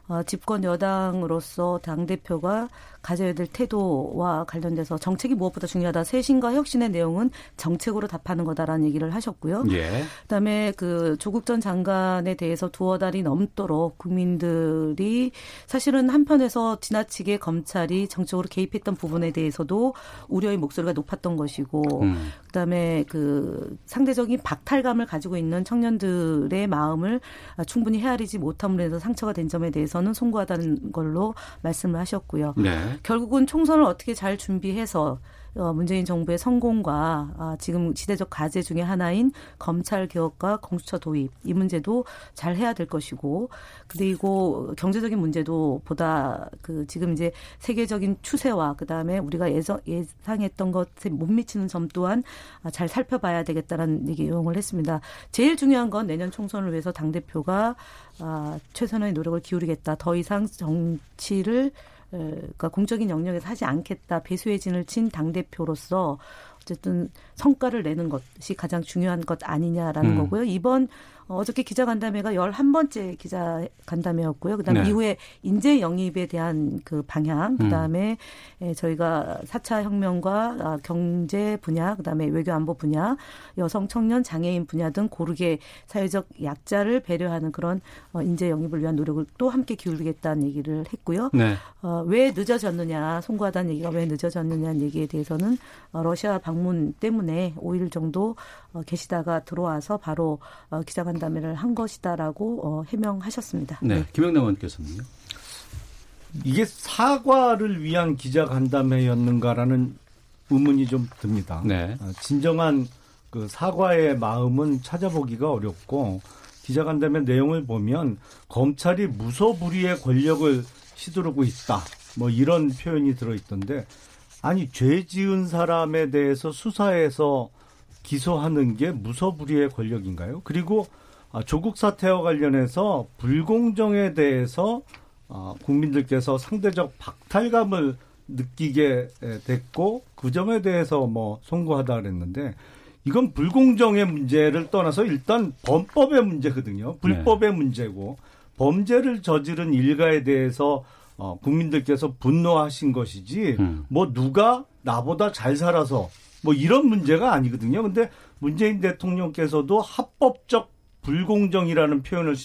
어, 집권 여당으로서 당대표가 가져야 될 태도와 관련돼서 정책이 무엇보다 중요하다. 쇄신과 혁신의 내용은 정책으로 답하는 거다라는 얘기를 하셨고요. 예. 그다음에 그 조국 전 장관에 대해서 두어 달이 넘도록 국민들이 사실은 한편에서 지나치게 검찰이 정적으로 개입했던 부분에 대해서도 우려의 목소리가 높았던 것이고 음. 그다음에 그 상대적인 박탈감을 가지고 있는 청년들의 마음을 충분히 헤아리지 못함으로 해서 상처가 된 점에 대해서 는 송구하다는 걸로 말씀을 하셨고요. 네. 결국은 총선을 어떻게 잘 준비해서 문재인 정부의 성공과 지금 시대적 과제 중에 하나인 검찰 개혁과 공수처 도입 이 문제도 잘 해야 될 것이고, 그리고 경제적인 문제도 보다 그 지금 이제 세계적인 추세와 그 다음에 우리가 예상, 예상했던 것에 못 미치는 점 또한 잘 살펴봐야 되겠다라는 얘기 내용을 했습니다. 제일 중요한 건 내년 총선을 위해서 당 대표가 최선의 노력을 기울이겠다. 더 이상 정치를 그러니까 공적인 영역에서 하지 않겠다. 배수의 진을 친 당대표로서 어쨌든 성과를 내는 것이 가장 중요한 것 아니냐라는 음. 거고요. 이번 어저께 기자간담회가 열한 번째 기자간담회였고요. 그다음 네. 이후에 인재 영입에 대한 그 방향, 그다음에 음. 저희가 사 차 혁명과 경제 분야, 그다음에 외교 안보 분야, 여성, 청년, 장애인 분야 등 고르게 사회적 약자를 배려하는 그런 인재 영입을 위한 노력을 또 함께 기울이겠다는 얘기를 했고요. 네. 어, 왜 늦어졌느냐, 송구하다는 얘기가 왜 늦어졌느냐는 얘기에 대해서는 러시아 방문 때문에 오 일 정도 계시다가 들어와서 바로 기자간담회 간담회를 한 것이다라고 어, 해명하셨습니다. 네, 네. 김용남 의원께서는요. 이게 사과를 위한 기자간담회였는가라는 의문이 좀 듭니다. 네. 진정한 그 사과의 마음은 찾아보기가 어렵고 기자간담회 내용을 보면 검찰이 무소불위의 권력을 휘두르고 있다. 뭐 이런 표현이 들어있던데 아니 죄 지은 사람에 대해서 수사해서 기소하는 게 무소불위의 권력인가요? 그리고 조국 사태와 관련해서 불공정에 대해서 국민들께서 상대적 박탈감을 느끼게 됐고 그 점에 대해서 뭐 송구하다 그랬는데 이건 불공정의 문제를 떠나서 일단 범법의 문제거든요. 불법의 네. 문제고 범죄를 저지른 일가에 대해서 국민들께서 분노하신 것이지 음. 뭐 누가 나보다 잘 살아서 뭐 이런 문제가 아니거든요. 그런데 문재인 대통령께서도 합법적 불공정이라는 표현을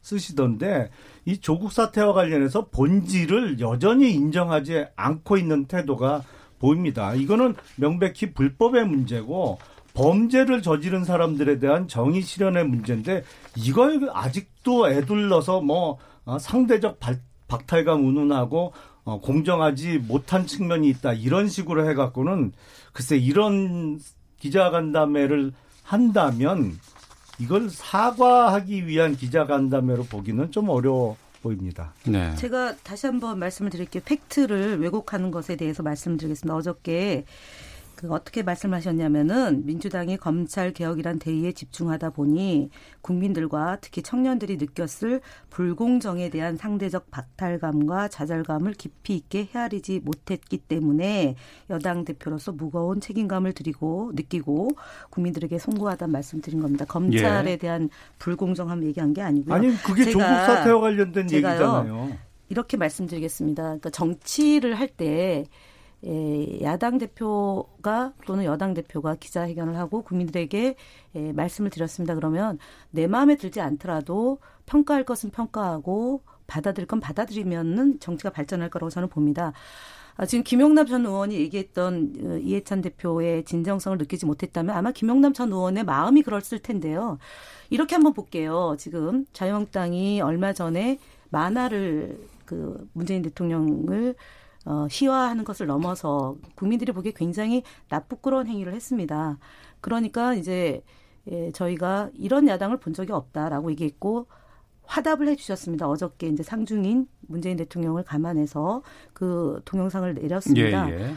쓰시던데 이 조국 사태와 관련해서 본질을 여전히 인정하지 않고 있는 태도가 보입니다. 이거는 명백히 불법의 문제고 범죄를 저지른 사람들에 대한 정의 실현의 문제인데 이걸 아직도 애둘러서 뭐 상대적 박탈감 운운하고 어, 공정하지 못한 측면이 있다. 이런 식으로 해갖고는 글쎄 이런 기자간담회를 한다면 이걸 사과하기 위한 기자간담회로 보기는 좀 어려워 보입니다. 네. 제가 다시 한번 말씀을 드릴게요. 팩트를 왜곡하는 것에 대해서 말씀드리겠습니다. 어저께 그 어떻게 말씀하셨냐면은 민주당이 검찰 개혁이란 대의에 집중하다 보니 국민들과 특히 청년들이 느꼈을 불공정에 대한 상대적 박탈감과 좌절감을 깊이 있게 헤아리지 못했기 때문에 여당 대표로서 무거운 책임감을 드리고 느끼고 국민들에게 송구하다는 말씀드린 겁니다. 검찰에 예. 대한 불공정함 얘기한 게 아니고요. 아니 그게 제가, 조국 사태와 관련된 얘기잖아요. 이렇게 말씀드리겠습니다. 그러니까 정치를 할 때. 예, 야당 대표가 또는 여당 대표가 기자회견을 하고 국민들에게 예, 말씀을 드렸습니다. 그러면 내 마음에 들지 않더라도 평가할 것은 평가하고 받아들일 건 받아들이면은 정치가 발전할 거라고 저는 봅니다. 아, 지금 김용남 전 의원이 얘기했던 이해찬 대표의 진정성을 느끼지 못했다면 아마 김용남 전 의원의 마음이 그랬을 텐데요. 이렇게 한번 볼게요. 지금 자유한국당이 얼마 전에 만화를 그 문재인 대통령을 어, 희화하는 것을 넘어서 국민들이 보기에 굉장히 나쁘끄러운 행위를 했습니다. 그러니까 이제 예, 저희가 이런 야당을 본 적이 없다라고 얘기했고 화답을 해주셨습니다. 어저께 이제 상중인 문재인 대통령을 감안해서 그 동영상을 내렸습니다. 예, 예.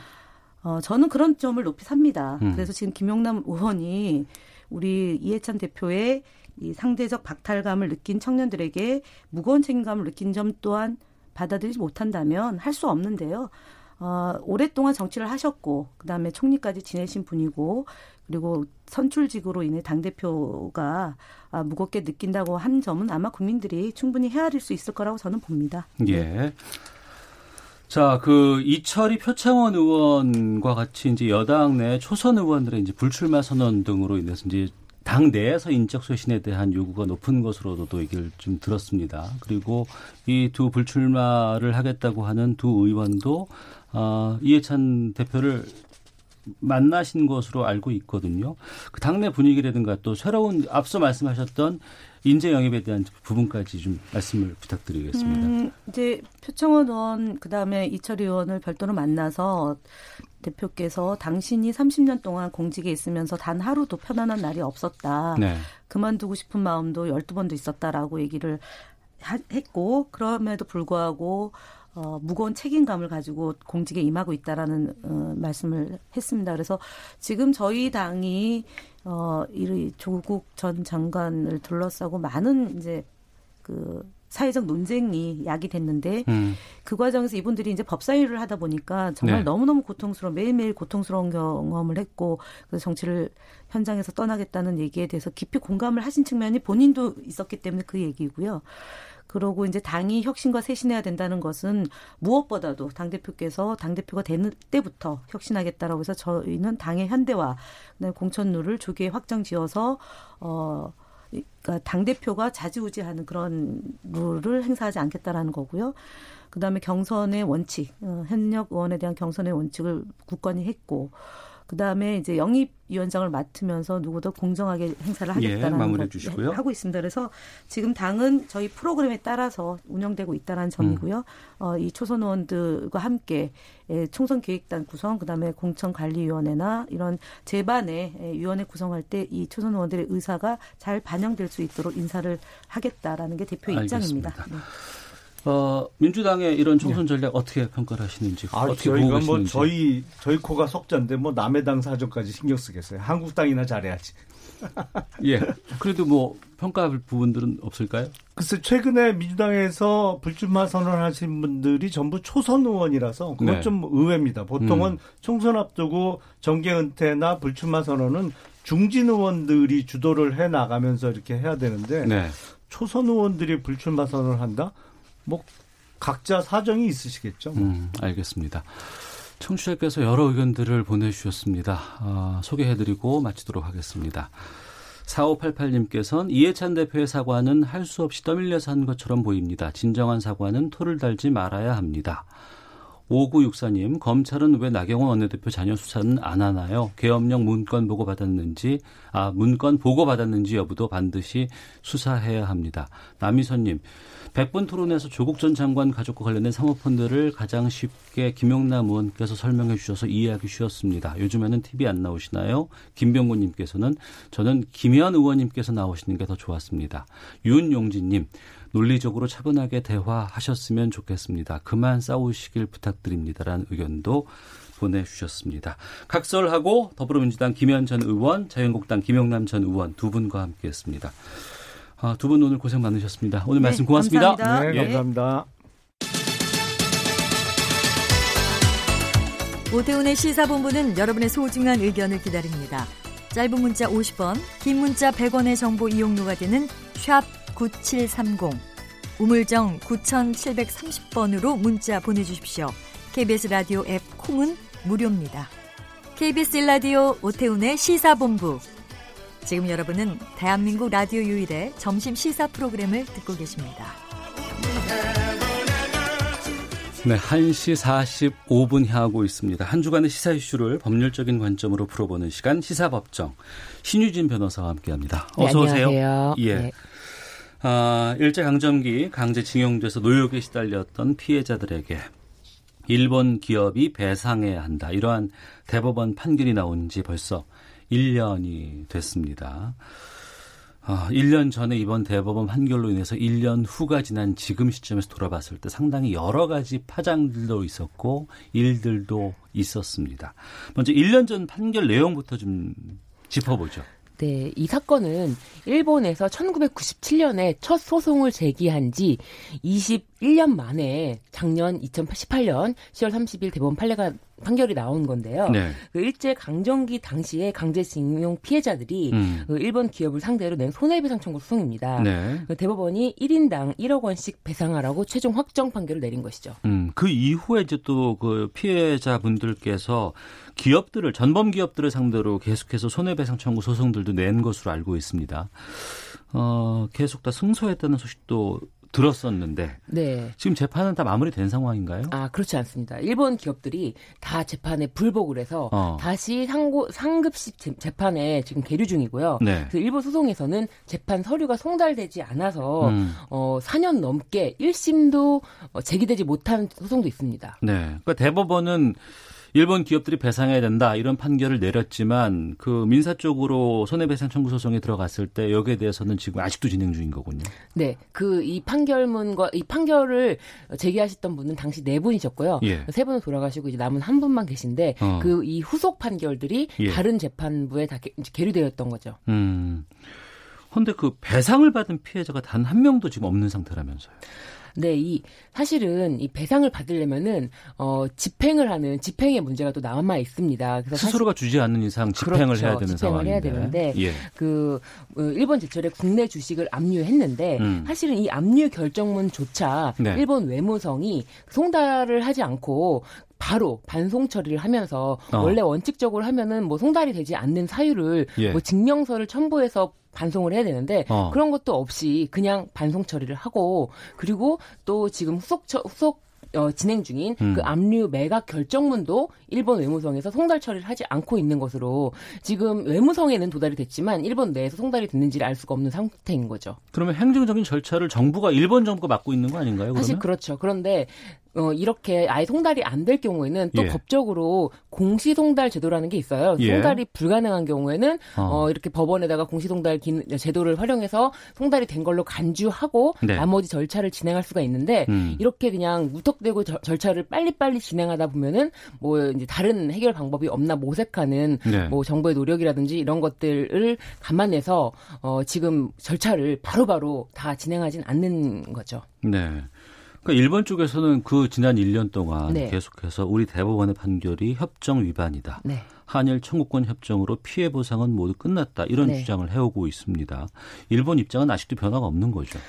어, 저는 그런 점을 높이 삽니다. 음. 그래서 지금 김용남 의원이 우리 이해찬 대표의 이 상대적 박탈감을 느낀 청년들에게 무거운 책임감을 느낀 점 또한 받아들이지 못한다면 할 수 없는데요. 어, 오랫동안 정치를 하셨고 그다음에 총리까지 지내신 분이고 그리고 선출직으로 인해 당대표가 아, 무겁게 느낀다고 한 점은 아마 국민들이 충분히 헤아릴 수 있을 거라고 저는 봅니다. 예. 네. 자, 그 이철이 표창원 의원과 같이 이제 여당 내 초선 의원들의 이제 불출마 선언 등으로 인해서 이제 당 내에서 인적 쇄신에 대한 요구가 높은 것으로도 얘기를 좀 들었습니다. 그리고 이 두 불출마를 하겠다고 하는 두 의원도 어, 이해찬 대표를 만나신 것으로 알고 있거든요. 그 당내 분위기라든가 또 새로운 앞서 말씀하셨던 인재 영입에 대한 부분까지 좀 말씀을 부탁드리겠습니다. 음, 이제 표창원 의원 그다음에 이철 의원을 별도로 만나서 대표께서 당신이 삼십 년 동안 공직에 있으면서 단 하루도 편안한 날이 없었다. 네. 그만두고 싶은 마음도 열두 번도 있었다라고 얘기를 하, 했고 그럼에도 불구하고 어, 무거운 책임감을 가지고 공직에 임하고 있다라는 어, 말씀을 했습니다. 그래서 지금 저희 당이 어, 이 조국 전 장관을 둘러싸고 많은 이제 그 사회적 논쟁이 야기 됐는데 음. 그 과정에서 이분들이 이제 법사위를 하다 보니까 정말 네. 너무너무 고통스러운 매일매일 고통스러운 경험을 했고 그래서 정치를 현장에서 떠나겠다는 얘기에 대해서 깊이 공감을 하신 측면이 본인도 있었기 때문에 그 얘기고요. 그러고 이제 당이 혁신과 쇄신해야 된다는 것은 무엇보다도 당대표께서 당대표가 되는 때부터 혁신하겠다라고 해서 저희는 당의 현대화, 그다음에 공천룰을 조기에 확정지어서 어, 그러니까 당대표가 자지우지하는 그런 룰을 행사하지 않겠다라는 거고요. 그다음에 경선의 원칙, 어, 현역 의원에 대한 경선의 원칙을 굳건히 했고 그다음에 이제 영입위원장을 맡으면서 누구도 공정하게 행사를 하겠다라는 예, 걸 하고 있습니다. 그래서 지금 당은 저희 프로그램에 따라서 운영되고 있다는 점이고요. 음. 어, 이 초선 의원들과 함께 총선기획단 구성, 그다음에 공천관리위원회나 이런 제반의 위원회 구성할 때 이 초선 의원들의 의사가 잘 반영될 수 있도록 인사를 하겠다라는 게 대표 입장입니다. 네. 어, 민주당의 이런 총선 전략 어떻게 평가를 하시는지 아, 어떻게 보고 계시는지 뭐 저희 저희 코가 석자인데 뭐 남의 당 사정까지 신경 쓰겠어요. 한국당이나 잘해야지. 예. 그래도 뭐 평가할 부분들은 없을까요? 글쎄 최근에 민주당에서 불출마 선언하신 분들이 전부 초선 의원이라서 그건 네. 좀 의외입니다. 보통은 음. 총선 앞두고 정계 은퇴나 불출마 선언은 중진 의원들이 주도를 해 나가면서 이렇게 해야 되는데 네. 초선 의원들이 불출마 선언을 한다? 뭐 각자 사정이 있으시겠죠. 뭐. 음, 알겠습니다. 청취자께서 여러 의견들을 보내주셨습니다. 어, 소개해드리고 마치도록 하겠습니다. 사오팔팔 님께서는 이해찬 대표의 사과는 할 수 없이 떠밀려서 한 것처럼 보입니다. 진정한 사과는 토를 달지 말아야 합니다. 오구육사 님, 검찰은 왜 나경원 원내대표 자녀 수사는 안 하나요? 계엄령 문건 보고 받았는지, 아, 문건 보고 받았는지 여부도 반드시 수사해야 합니다. 남희선님, 백분 토론에서 조국 전 장관 가족과 관련된 사모펀드를 가장 쉽게 김용남 의원께서 설명해 주셔서 이해하기 쉬웠습니다. 요즘에는 티비 안 나오시나요? 김병구님께서는 저는 김현 의원님께서 나오시는 게 더 좋았습니다. 윤용진님, 논리적으로 차분하게 대화하셨으면 좋겠습니다. 그만 싸우시길 부탁드립니다라는 의견도 보내주셨습니다. 각설하고 더불어민주당 김현 전 의원, 자유한국당 김용남 전 의원 두 분과 함께했습니다. 아, 두 분 오늘 고생 많으셨습니다. 오늘 네, 말씀 고맙습니다. 감사합니다. 네, 예. 감사합니다. 오태훈의 시사본부는 여러분의 소중한 의견을 기다립니다. 짧은 문자 오십 원, 긴 문자 백 원의 정보 이용료가 되는 샵 구칠삼공, 우물정 구칠삼공 번으로 문자 보내주십시오. 케이비에스 라디오 앱 콩은 무료입니다. 케이비에스 라디오 오태훈의 시사본부. 지금 여러분은 대한민국 라디오 유일의 점심 시사 프로그램을 듣고 계십니다. 네, 한 시 사십오 분 향하고 있습니다. 한 주간의 시사 이슈를 법률적인 관점으로 풀어보는 시간, 시사법정. 신유진 변호사와 함께합니다. 어서 네, 안녕하세요. 오세요. 예. 네. 아, 일제강점기 강제징용돼서 노역에 시달렸던 피해자들에게 일본 기업이 배상해야 한다. 이러한 대법원 판결이 나온 지 벌써 일 년이 됐습니다. 아, 일 년 전에 이번 대법원 판결로 인해서 일 년 후가 지난 지금 시점에서 돌아봤을 때 상당히 여러 가지 파장들도 있었고 일들도 있었습니다. 먼저 일 년 전 판결 내용부터 좀 짚어보죠. 네, 이 사건은 일본에서 천구백구십칠 년에 첫 소송을 제기한 지 이십일 년 만에 작년 이천십팔 년 시월 삼십일 대법원 판례가 판결이 나온 건데요. 네. 그 일제 강점기 당시에 강제징용 피해자들이 음. 그 일본 기업을 상대로 낸 손해배상 청구 소송입니다. 네. 그 대법원이 일 인당 일억 원씩 배상하라고 최종 확정 판결을 내린 것이죠. 음, 그 이후에 이제 또 그 피해자분들께서 기업들을 전범 기업들을 상대로 계속해서 손해배상 청구 소송들도 낸 것으로 알고 있습니다. 어, 계속 다 승소했다는 소식도 들었었는데 네. 지금 재판은 다 마무리된 상황인가요? 아, 그렇지 않습니다. 일본 기업들이 다 재판에 불복을 해서 어. 다시 상고, 상급식 재판에 지금 계류 중이고요. 네. 그래서 일본 소송에서는 재판 서류가 송달되지 않아서 음. 어, 사 년 넘게 일 심도 제기되지 못한 소송도 있습니다. 네, 그러니까 대법원은 일본 기업들이 배상해야 된다 이런 판결을 내렸지만 그 민사 쪽으로 손해배상 청구 소송에 들어갔을 때 여기에 대해서는 지금 아직도 진행 중인 거군요. 네, 그 이 판결문과 이 판결을 제기하셨던 분은 당시 네 분이셨고요. 예. 세 분은 돌아가시고 이제 남은 한 분만 계신데 어. 그 이 후속 판결들이 예. 다른 재판부에 다 개, 계류되었던 거죠. 음. 그런데 그 배상을 받은 피해자가 단 한 명도 지금 없는 상태라면서요. 네, 이 사실은 이 배상을 받으려면은 어, 집행을 하는 집행의 문제가 또 남아 있습니다. 그래서 스스로가 사실, 주지 않는 이상 집행을 그렇죠, 해야 되는 상황인데, 집행을 해야 되는데 예. 그 일본 제철에 국내 주식을 압류했는데 음. 사실은 이 압류 결정문조차 네. 일본 외무성이 송달을 하지 않고. 바로 반송 처리를 하면서 어. 원래 원칙적으로 하면은 뭐 송달이 되지 않는 사유를 예. 뭐 증명서를 첨부해서 반송을 해야 되는데 어. 그런 것도 없이 그냥 반송 처리를 하고 그리고 또 지금 후속 처, 후속 어, 진행 중인 음. 그 압류 매각 결정문도 일본 외무성에서 송달 처리를 하지 않고 있는 것으로 지금 외무성에는 도달이 됐지만 일본 내에서 송달이 됐는지를 알 수가 없는 상태인 거죠. 그러면 행정적인 절차를 정부가 일본 정부가 맡고 있는 거 아닌가요? 그러면? 사실 그렇죠. 그런데 어, 이렇게 아예 송달이 안 될 경우에는 또 예. 법적으로 공시송달 제도라는 게 있어요. 예. 송달이 불가능한 경우에는 어. 어, 이렇게 법원에다가 공시송달 제도를 활용해서 송달이 된 걸로 간주하고 네. 나머지 절차를 진행할 수가 있는데 음. 이렇게 그냥 무턱대고 저, 절차를 빨리빨리 진행하다 보면은 뭐 이제 다른 해결 방법이 없나 모색하는 네. 뭐 정부의 노력이라든지 이런 것들을 감안해서 어, 지금 절차를 바로바로 다 진행하진 않는 거죠. 네. 그러니까 일본 쪽에서는 그 지난 일 년 동안 네. 계속해서 우리 대법원의 판결이 협정 위반이다. 네. 한일 청구권 협정으로 피해 보상은 모두 끝났다. 이런 네. 주장을 해오고 있습니다. 일본 입장은 아직도 변화가 없는 거죠.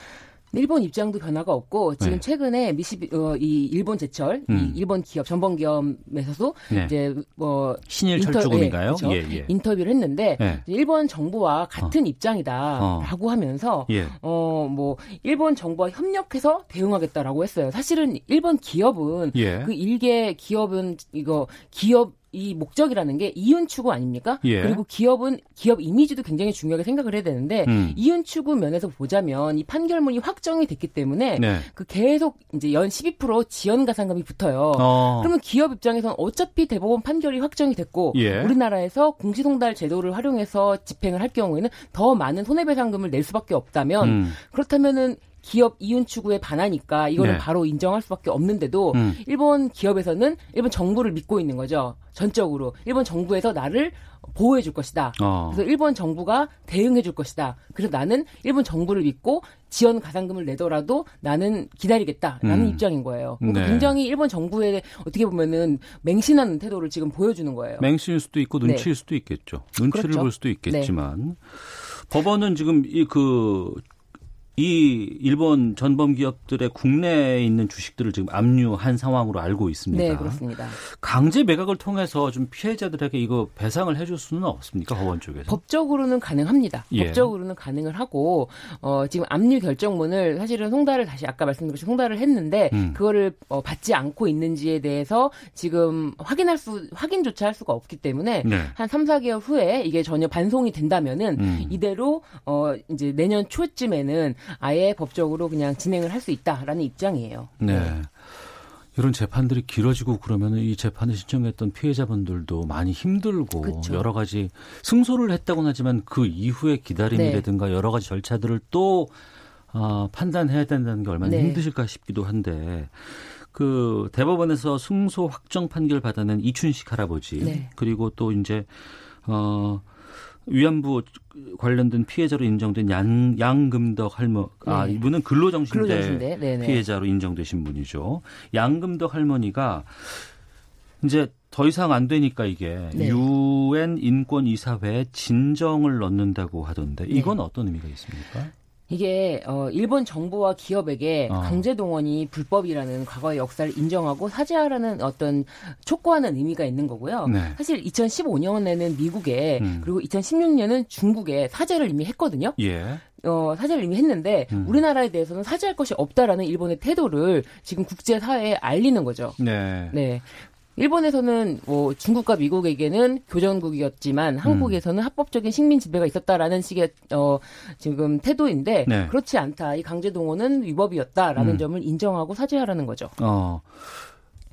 일본 입장도 변화가 없고 지금 네. 최근에 미시 어, 이 일본 제철, 음. 이 일본 기업 전범 기업에서도 네. 이제 뭐 신일 철조금인가요? 네, 그렇죠? 예, 예. 인터뷰를 했는데 예. 일본 정부와 같은 어. 입장이다라고 어. 하면서 예. 어, 뭐 일본 정부와 협력해서 대응하겠다라고 했어요. 사실은 일본 기업은 예. 그 일개 기업은 이거 기업 이 목적이라는 게 이윤 추구 아닙니까? 예. 그리고 기업은 기업 이미지도 굉장히 중요하게 생각을 해야 되는데 음. 이윤 추구 면에서 보자면 이 판결문이 확정이 됐기 때문에 네. 그 계속 이제 연 십이 퍼센트 지연 가산금이 붙어요. 어. 그러면 기업 입장에서는 어차피 대법원 판결이 확정이 됐고 예. 우리나라에서 공시송달 제도를 활용해서 집행을 할 경우에는 더 많은 손해배상금을 낼 수밖에 없다면 음. 그렇다면은 기업 이윤 추구에 반하니까 이거는 네. 바로 인정할 수밖에 없는데도 음. 일본 기업에서는 일본 정부를 믿고 있는 거죠. 전적으로. 일본 정부에서 나를 보호해 줄 것이다. 어. 그래서 일본 정부가 대응해 줄 것이다. 그래서 나는 일본 정부를 믿고 지원 가산금을 내더라도 나는 기다리겠다라는 음. 입장인 거예요. 그러니까 네. 굉장히 일본 정부에 어떻게 보면은 맹신하는 태도를 지금 보여주는 거예요. 맹신일 수도 있고 눈치일 네. 수도 있겠죠. 눈치를 그렇죠. 볼 수도 있겠지만 네. 법원은 지금 이 그 이 일본 전범 기업들의 국내에 있는 주식들을 지금 압류한 상황으로 알고 있습니다. 네, 그렇습니다. 강제 매각을 통해서 좀 피해자들에게 이거 배상을 해줄 수는 없습니까? 법원 쪽에서? 법적으로는 가능합니다. 예. 법적으로는 가능을 하고 어, 지금 압류 결정문을 사실은 송달을 다시 아까 말씀드렸듯이 송달을 했는데 음. 그거를 어, 받지 않고 있는지에 대해서 지금 확인할 수 확인조차 할 수가 없기 때문에 네. 한 삼, 사 개월 후에 이게 전혀 반송이 된다면은 음. 이대로 어, 이제 내년 초쯤에는 아예 법적으로 그냥 진행을 할 수 있다라는 입장이에요. 네. 네. 이런 재판들이 길어지고 그러면 이 재판을 신청했던 피해자분들도 많이 힘들고 그쵸. 여러 가지 승소를 했다고는 하지만 그 이후에 기다림이라든가 네. 여러 가지 절차들을 또 어, 판단해야 된다는 게 얼마나 네. 힘드실까 싶기도 한데 그 대법원에서 승소 확정 판결 받아낸 이춘식 할아버지 네. 그리고 또 이제 어. 위안부 관련된 피해자로 인정된 양, 양금덕 할머니, 아, 네. 이분은 근로정신대, 근로정신대? 피해자로 인정되신 분이죠. 양금덕 할머니가 이제 더 이상 안 되니까 이게 네. 유엔 인권이사회에 진정을 넣는다고 하던데 이건 네. 어떤 의미가 있습니까? 이게 어, 일본 정부와 기업에게 어. 강제동원이 불법이라는 과거의 역사를 인정하고 사죄하라는 어떤 촉구하는 의미가 있는 거고요. 네. 사실 이천십오 년에는 미국에 음. 그리고 이천십육 년은 중국에 사죄를 이미 했거든요. 예. 어, 사죄를 이미 했는데 음. 우리나라에 대해서는 사죄할 것이 없다라는 일본의 태도를 지금 국제사회에 알리는 거죠. 네. 네. 일본에서는 뭐 중국과 미국에게는 교전국이었지만 한국에서는 음. 합법적인 식민 지배가 있었다라는 식의 어, 지금 태도인데 네. 그렇지 않다. 이 강제동원은 위법이었다라는 음. 점을 인정하고 사죄하라는 거죠. 어,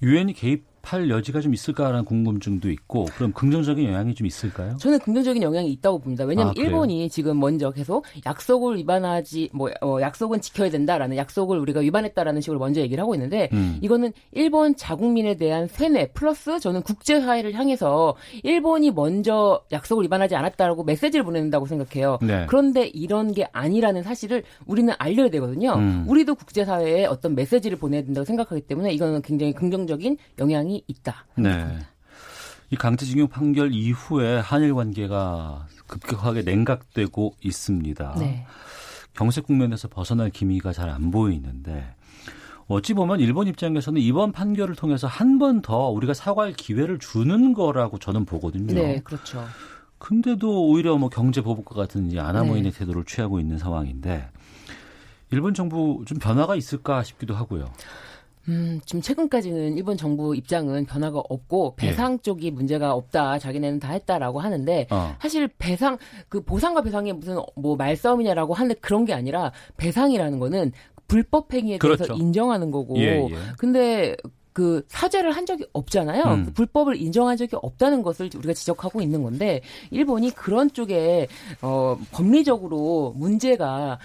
유엔이 개입할 여지가 좀 있을까라는 궁금증도 있고 그럼 긍정적인 영향이 좀 있을까요? 저는 긍정적인 영향이 있다고 봅니다. 왜냐하면 아, 일본이 지금 먼저 계속 약속을 위반하지 뭐 어, 약속은 지켜야 된다라는 약속을 우리가 위반했다라는 식으로 먼저 얘기를 하고 있는데 음. 이거는 일본 자국민에 대한 세뇌 플러스 저는 국제사회를 향해서 일본이 먼저 약속을 위반하지 않았다라고 메시지를 보낸다고 생각해요. 네. 그런데 이런 게 아니라는 사실을 우리는 알려야 되거든요. 음. 우리도 국제사회에 어떤 메시지를 보내야 된다고 생각하기 때문에 이거는 굉장히 긍정적인 영향이 있다. 네. 이 강제징용 판결 이후에 한일 관계가 급격하게 냉각되고 있습니다. 네. 경색 국면에서 벗어날 기미가 잘 안 보이는데 어찌 보면 일본 입장에서는 이번 판결을 통해서 한 번 더 우리가 사과할 기회를 주는 거라고 저는 보거든요. 네, 그렇죠. 근데도 오히려 뭐 경제 보복과 같은 이 아나무인의 네. 태도를 취하고 있는 상황인데 일본 정부 좀 변화가 있을까 싶기도 하고요. 음, 지금 최근까지는 일본 정부 입장은 변화가 없고 배상 예. 쪽이 문제가 없다, 자기네는 다 했다라고 하는데 어. 사실 배상 그 보상과 배상이 무슨 뭐 말싸움이냐라고 하는데 그런 게 아니라 배상이라는 거는 불법 행위에 대해서 그렇죠. 인정하는 거고, 예, 예. 근데 그 사죄를 한 적이 없잖아요. 음. 그 불법을 인정한 적이 없다는 것을 우리가 지적하고 있는 건데 일본이 그런 쪽에 어, 법리적으로 문제가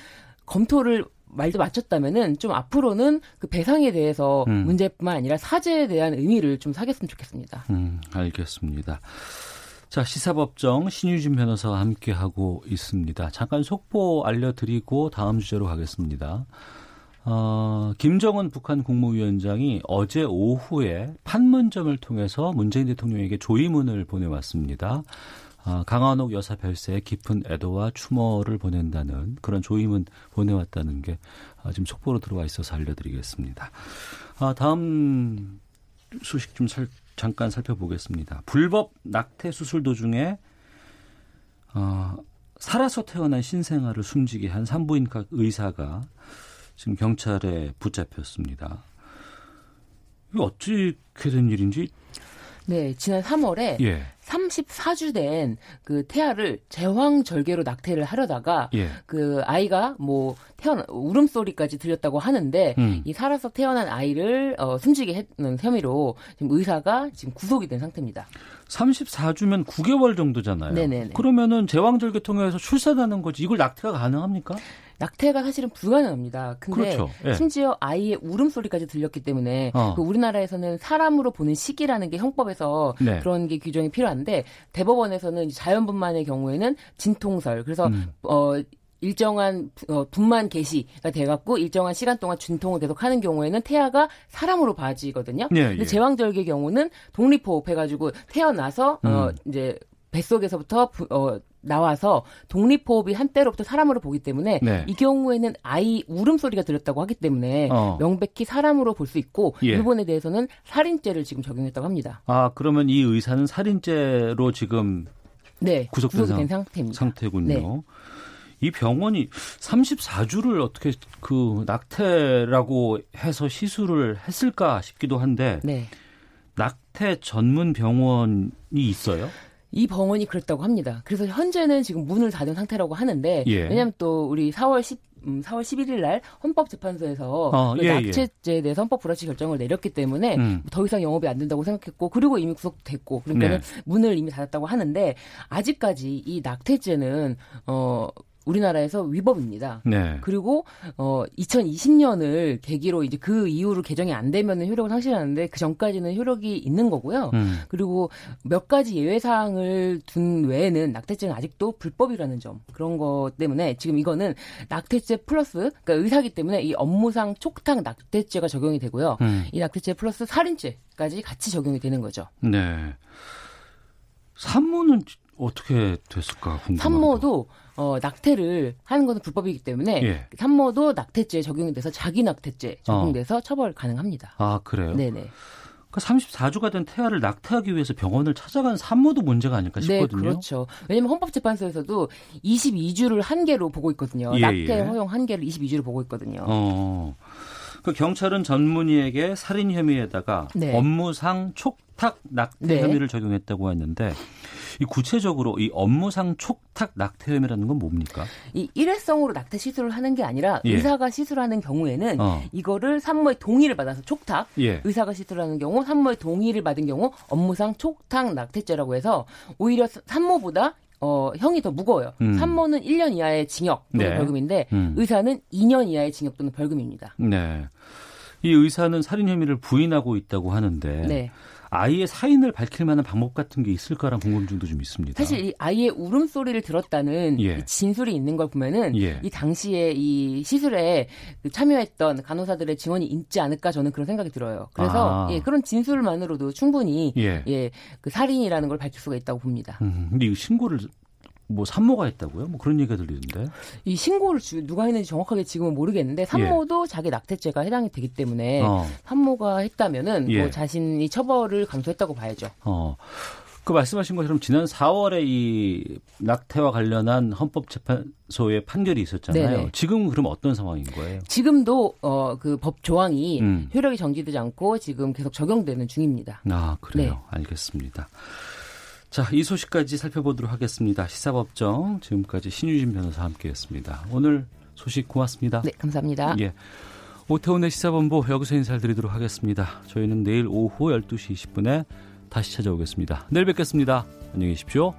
검토를 말도 맞췄다면은 좀 앞으로는 그 배상에 대해서 음. 문제뿐만 아니라 사죄에 대한 의미를 좀 사겠으면 좋겠습니다. 음, 알겠습니다. 자, 시사법정 신유진 변호사와 함께하고 있습니다. 잠깐 속보 알려드리고 다음 주제로 가겠습니다. 어, 김정은 북한 국무위원장이 어제 오후에 판문점을 통해서 문재인 대통령에게 조의문을 보내왔습니다. 아, 강한옥 여사 별세에 깊은 애도와 추모를 보낸다는 그런 조임은 보내왔다는 게 아, 지금 속보로 들어와 있어서 알려드리겠습니다. 아, 다음 소식 좀 살, 잠깐 살펴보겠습니다. 불법 낙태 수술 도중에 아, 살아서 태어난 신생아를 숨지게 한 산부인과 의사가 지금 경찰에 붙잡혔습니다. 이거 어떻게 된 일인지? 네, 지난 삼월에 예. 삼십사 주 된 그 태아를 제왕절개로 낙태를 하려다가 예. 그 아이가 뭐 태어나 울음소리까지 들렸다고 하는데 음. 이 살아서 태어난 아이를 어, 숨지게 했는 혐의로 지금 의사가 지금 구속이 된 상태입니다. 삼십사 주면 구 개월 정도잖아요. 네네네. 그러면은 제왕절개 통해서 출산하는 거지 이걸 낙태가 가능합니까? 낙태가 사실은 불가능합니다. 근데 그렇죠. 예. 심지어 아이의 울음소리까지 들렸기 때문에 어. 그 우리나라에서는 사람으로 보는 시기라는 게 형법에서 네. 그런 게 규정이 필요한데 대법원에서는 자연분만의 경우에는 진통설. 그래서 음. 어 일정한 분만 개시가 돼갖고 일정한 시간 동안 준통을 계속하는 경우에는 태아가 사람으로 봐지거든요. 예, 예. 근데 제왕절개의 경우는 독립호흡해가지고 태어나서 음. 어 이제 뱃속에서부터 부, 어. 나와서 독립호흡이 한때로부터 사람으로 보기 때문에 네. 이 경우에는 아이 울음소리가 들렸다고 하기 때문에 어. 명백히 사람으로 볼 수 있고 예. 일본에 대해서는 살인죄를 지금 적용했다고 합니다. 아 그러면 이 의사는 살인죄로 지금 네, 구속된, 구속된 상, 상태입니다. 상태군요. 네. 이 병원이 삼십사 주를 어떻게 그 낙태라고 해서 시술을 했을까 싶기도 한데 네. 낙태 전문 병원이 있어요? 이 병원이 그랬다고 합니다. 그래서 현재는 지금 문을 닫은 상태라고 하는데 예. 왜냐하면 또 우리 사월 십일일 날 헌법재판소에서 어, 예, 낙태죄에 대해서 헌법 불합치 결정을 내렸기 때문에 음. 더 이상 영업이 안 된다고 생각했고 그리고 이미 구속됐고 그러니까 네. 문을 이미 닫았다고 하는데 아직까지 이 낙태죄는 어. 우리나라에서 위법입니다. 네. 그리고 어, 이천이십 년을 계기로 이제 그 이후로 개정이 안 되면은 효력을 상실하는데 그 전까지는 효력이 있는 거고요. 음. 그리고 몇 가지 예외 사항을 둔 외에는 낙태죄는 아직도 불법이라는 점 그런 것 때문에 지금 이거는 낙태죄 플러스 그러니까 의사기 때문에 이 업무상 촉탁 낙태죄가 적용이 되고요. 음. 이 낙태죄 플러스 살인죄까지 같이 적용이 되는 거죠. 네. 산모는 어떻게 됐을까 궁금합니다. 산모도 어, 낙태를 하는 것은 불법이기 때문에 예. 산모도 낙태죄에 적용이 돼서 자기 낙태죄 적용돼서 어. 처벌 가능합니다. 아 그래요? 네네. 그러니까 삼십사 주가 된 태아를 낙태하기 위해서 병원을 찾아간 산모도 문제가 아닐까 싶거든요. 네, 그렇죠. 왜냐하면 헌법재판소에서도 이십이 주를 한계로 보고 있거든요. 예, 낙태 예. 허용 한계를 이십이 주로 보고 있거든요. 어. 그 경찰은 전문의에게 살인 혐의에다가 네. 업무상 촉탁 낙태 네. 혐의를 적용했다고 했는데 이 구체적으로 이 업무상 촉탁 낙태 혐의라는 건 뭡니까? 이 일회성으로 낙태 시술을 하는 게 아니라 예. 의사가 시술하는 경우에는 어. 이거를 산모의 동의를 받아서 촉탁, 예. 의사가 시술하는 경우 산모의 동의를 받은 경우 업무상 촉탁 낙태죄라고 해서 오히려 산모보다 어, 형이 더 무거워요. 음. 산모는 일 년 이하의 징역 또는 네. 벌금인데 음. 의사는 이 년 이하의 징역 또는 벌금입니다. 네. 이 의사는 살인 혐의를 부인하고 있다고 하는데 네. 아이의 사인을 밝힐 만한 방법 같은 게 있을까라는 궁금증도 좀 있습니다. 사실 이 아이의 울음소리를 들었다는 예. 이 진술이 있는 걸 보면은 예. 이 당시에 이 시술에 참여했던 간호사들의 증언이 있지 않을까 저는 그런 생각이 들어요. 그래서 아. 예, 그런 진술만으로도 충분히 예. 예, 그 살인이라는 걸 밝힐 수가 있다고 봅니다. 음, 근데 이 신고를 뭐 산모가 했다고요? 뭐 그런 얘기가 들리는데 이 신고를 주, 누가 했는지 정확하게 지금은 모르겠는데 산모도 예. 자기 낙태죄가 해당이 되기 때문에 어. 산모가 했다면은 예. 뭐 자신이 처벌을 감수했다고 봐야죠. 어. 그 말씀하신 것처럼 지난 사월에 이 낙태와 관련한 헌법재판소의 판결이 있었잖아요. 네네. 지금 그럼 어떤 상황인 거예요? 지금도 어, 그 법 조항이 음. 효력이 정지되지 않고 지금 계속 적용되는 중입니다. 아 그래요. 네. 알겠습니다. 자, 이 소식까지 살펴보도록 하겠습니다. 시사법정 지금까지 신유진 변호사와 함께했습니다. 오늘 소식 고맙습니다. 네, 감사합니다. 예, 오태훈의 시사본부 여기서 인사를 드리도록 하겠습니다. 저희는 내일 오후 열두 시 이십 분에 다시 찾아오겠습니다. 내일 뵙겠습니다. 안녕히 계십시오.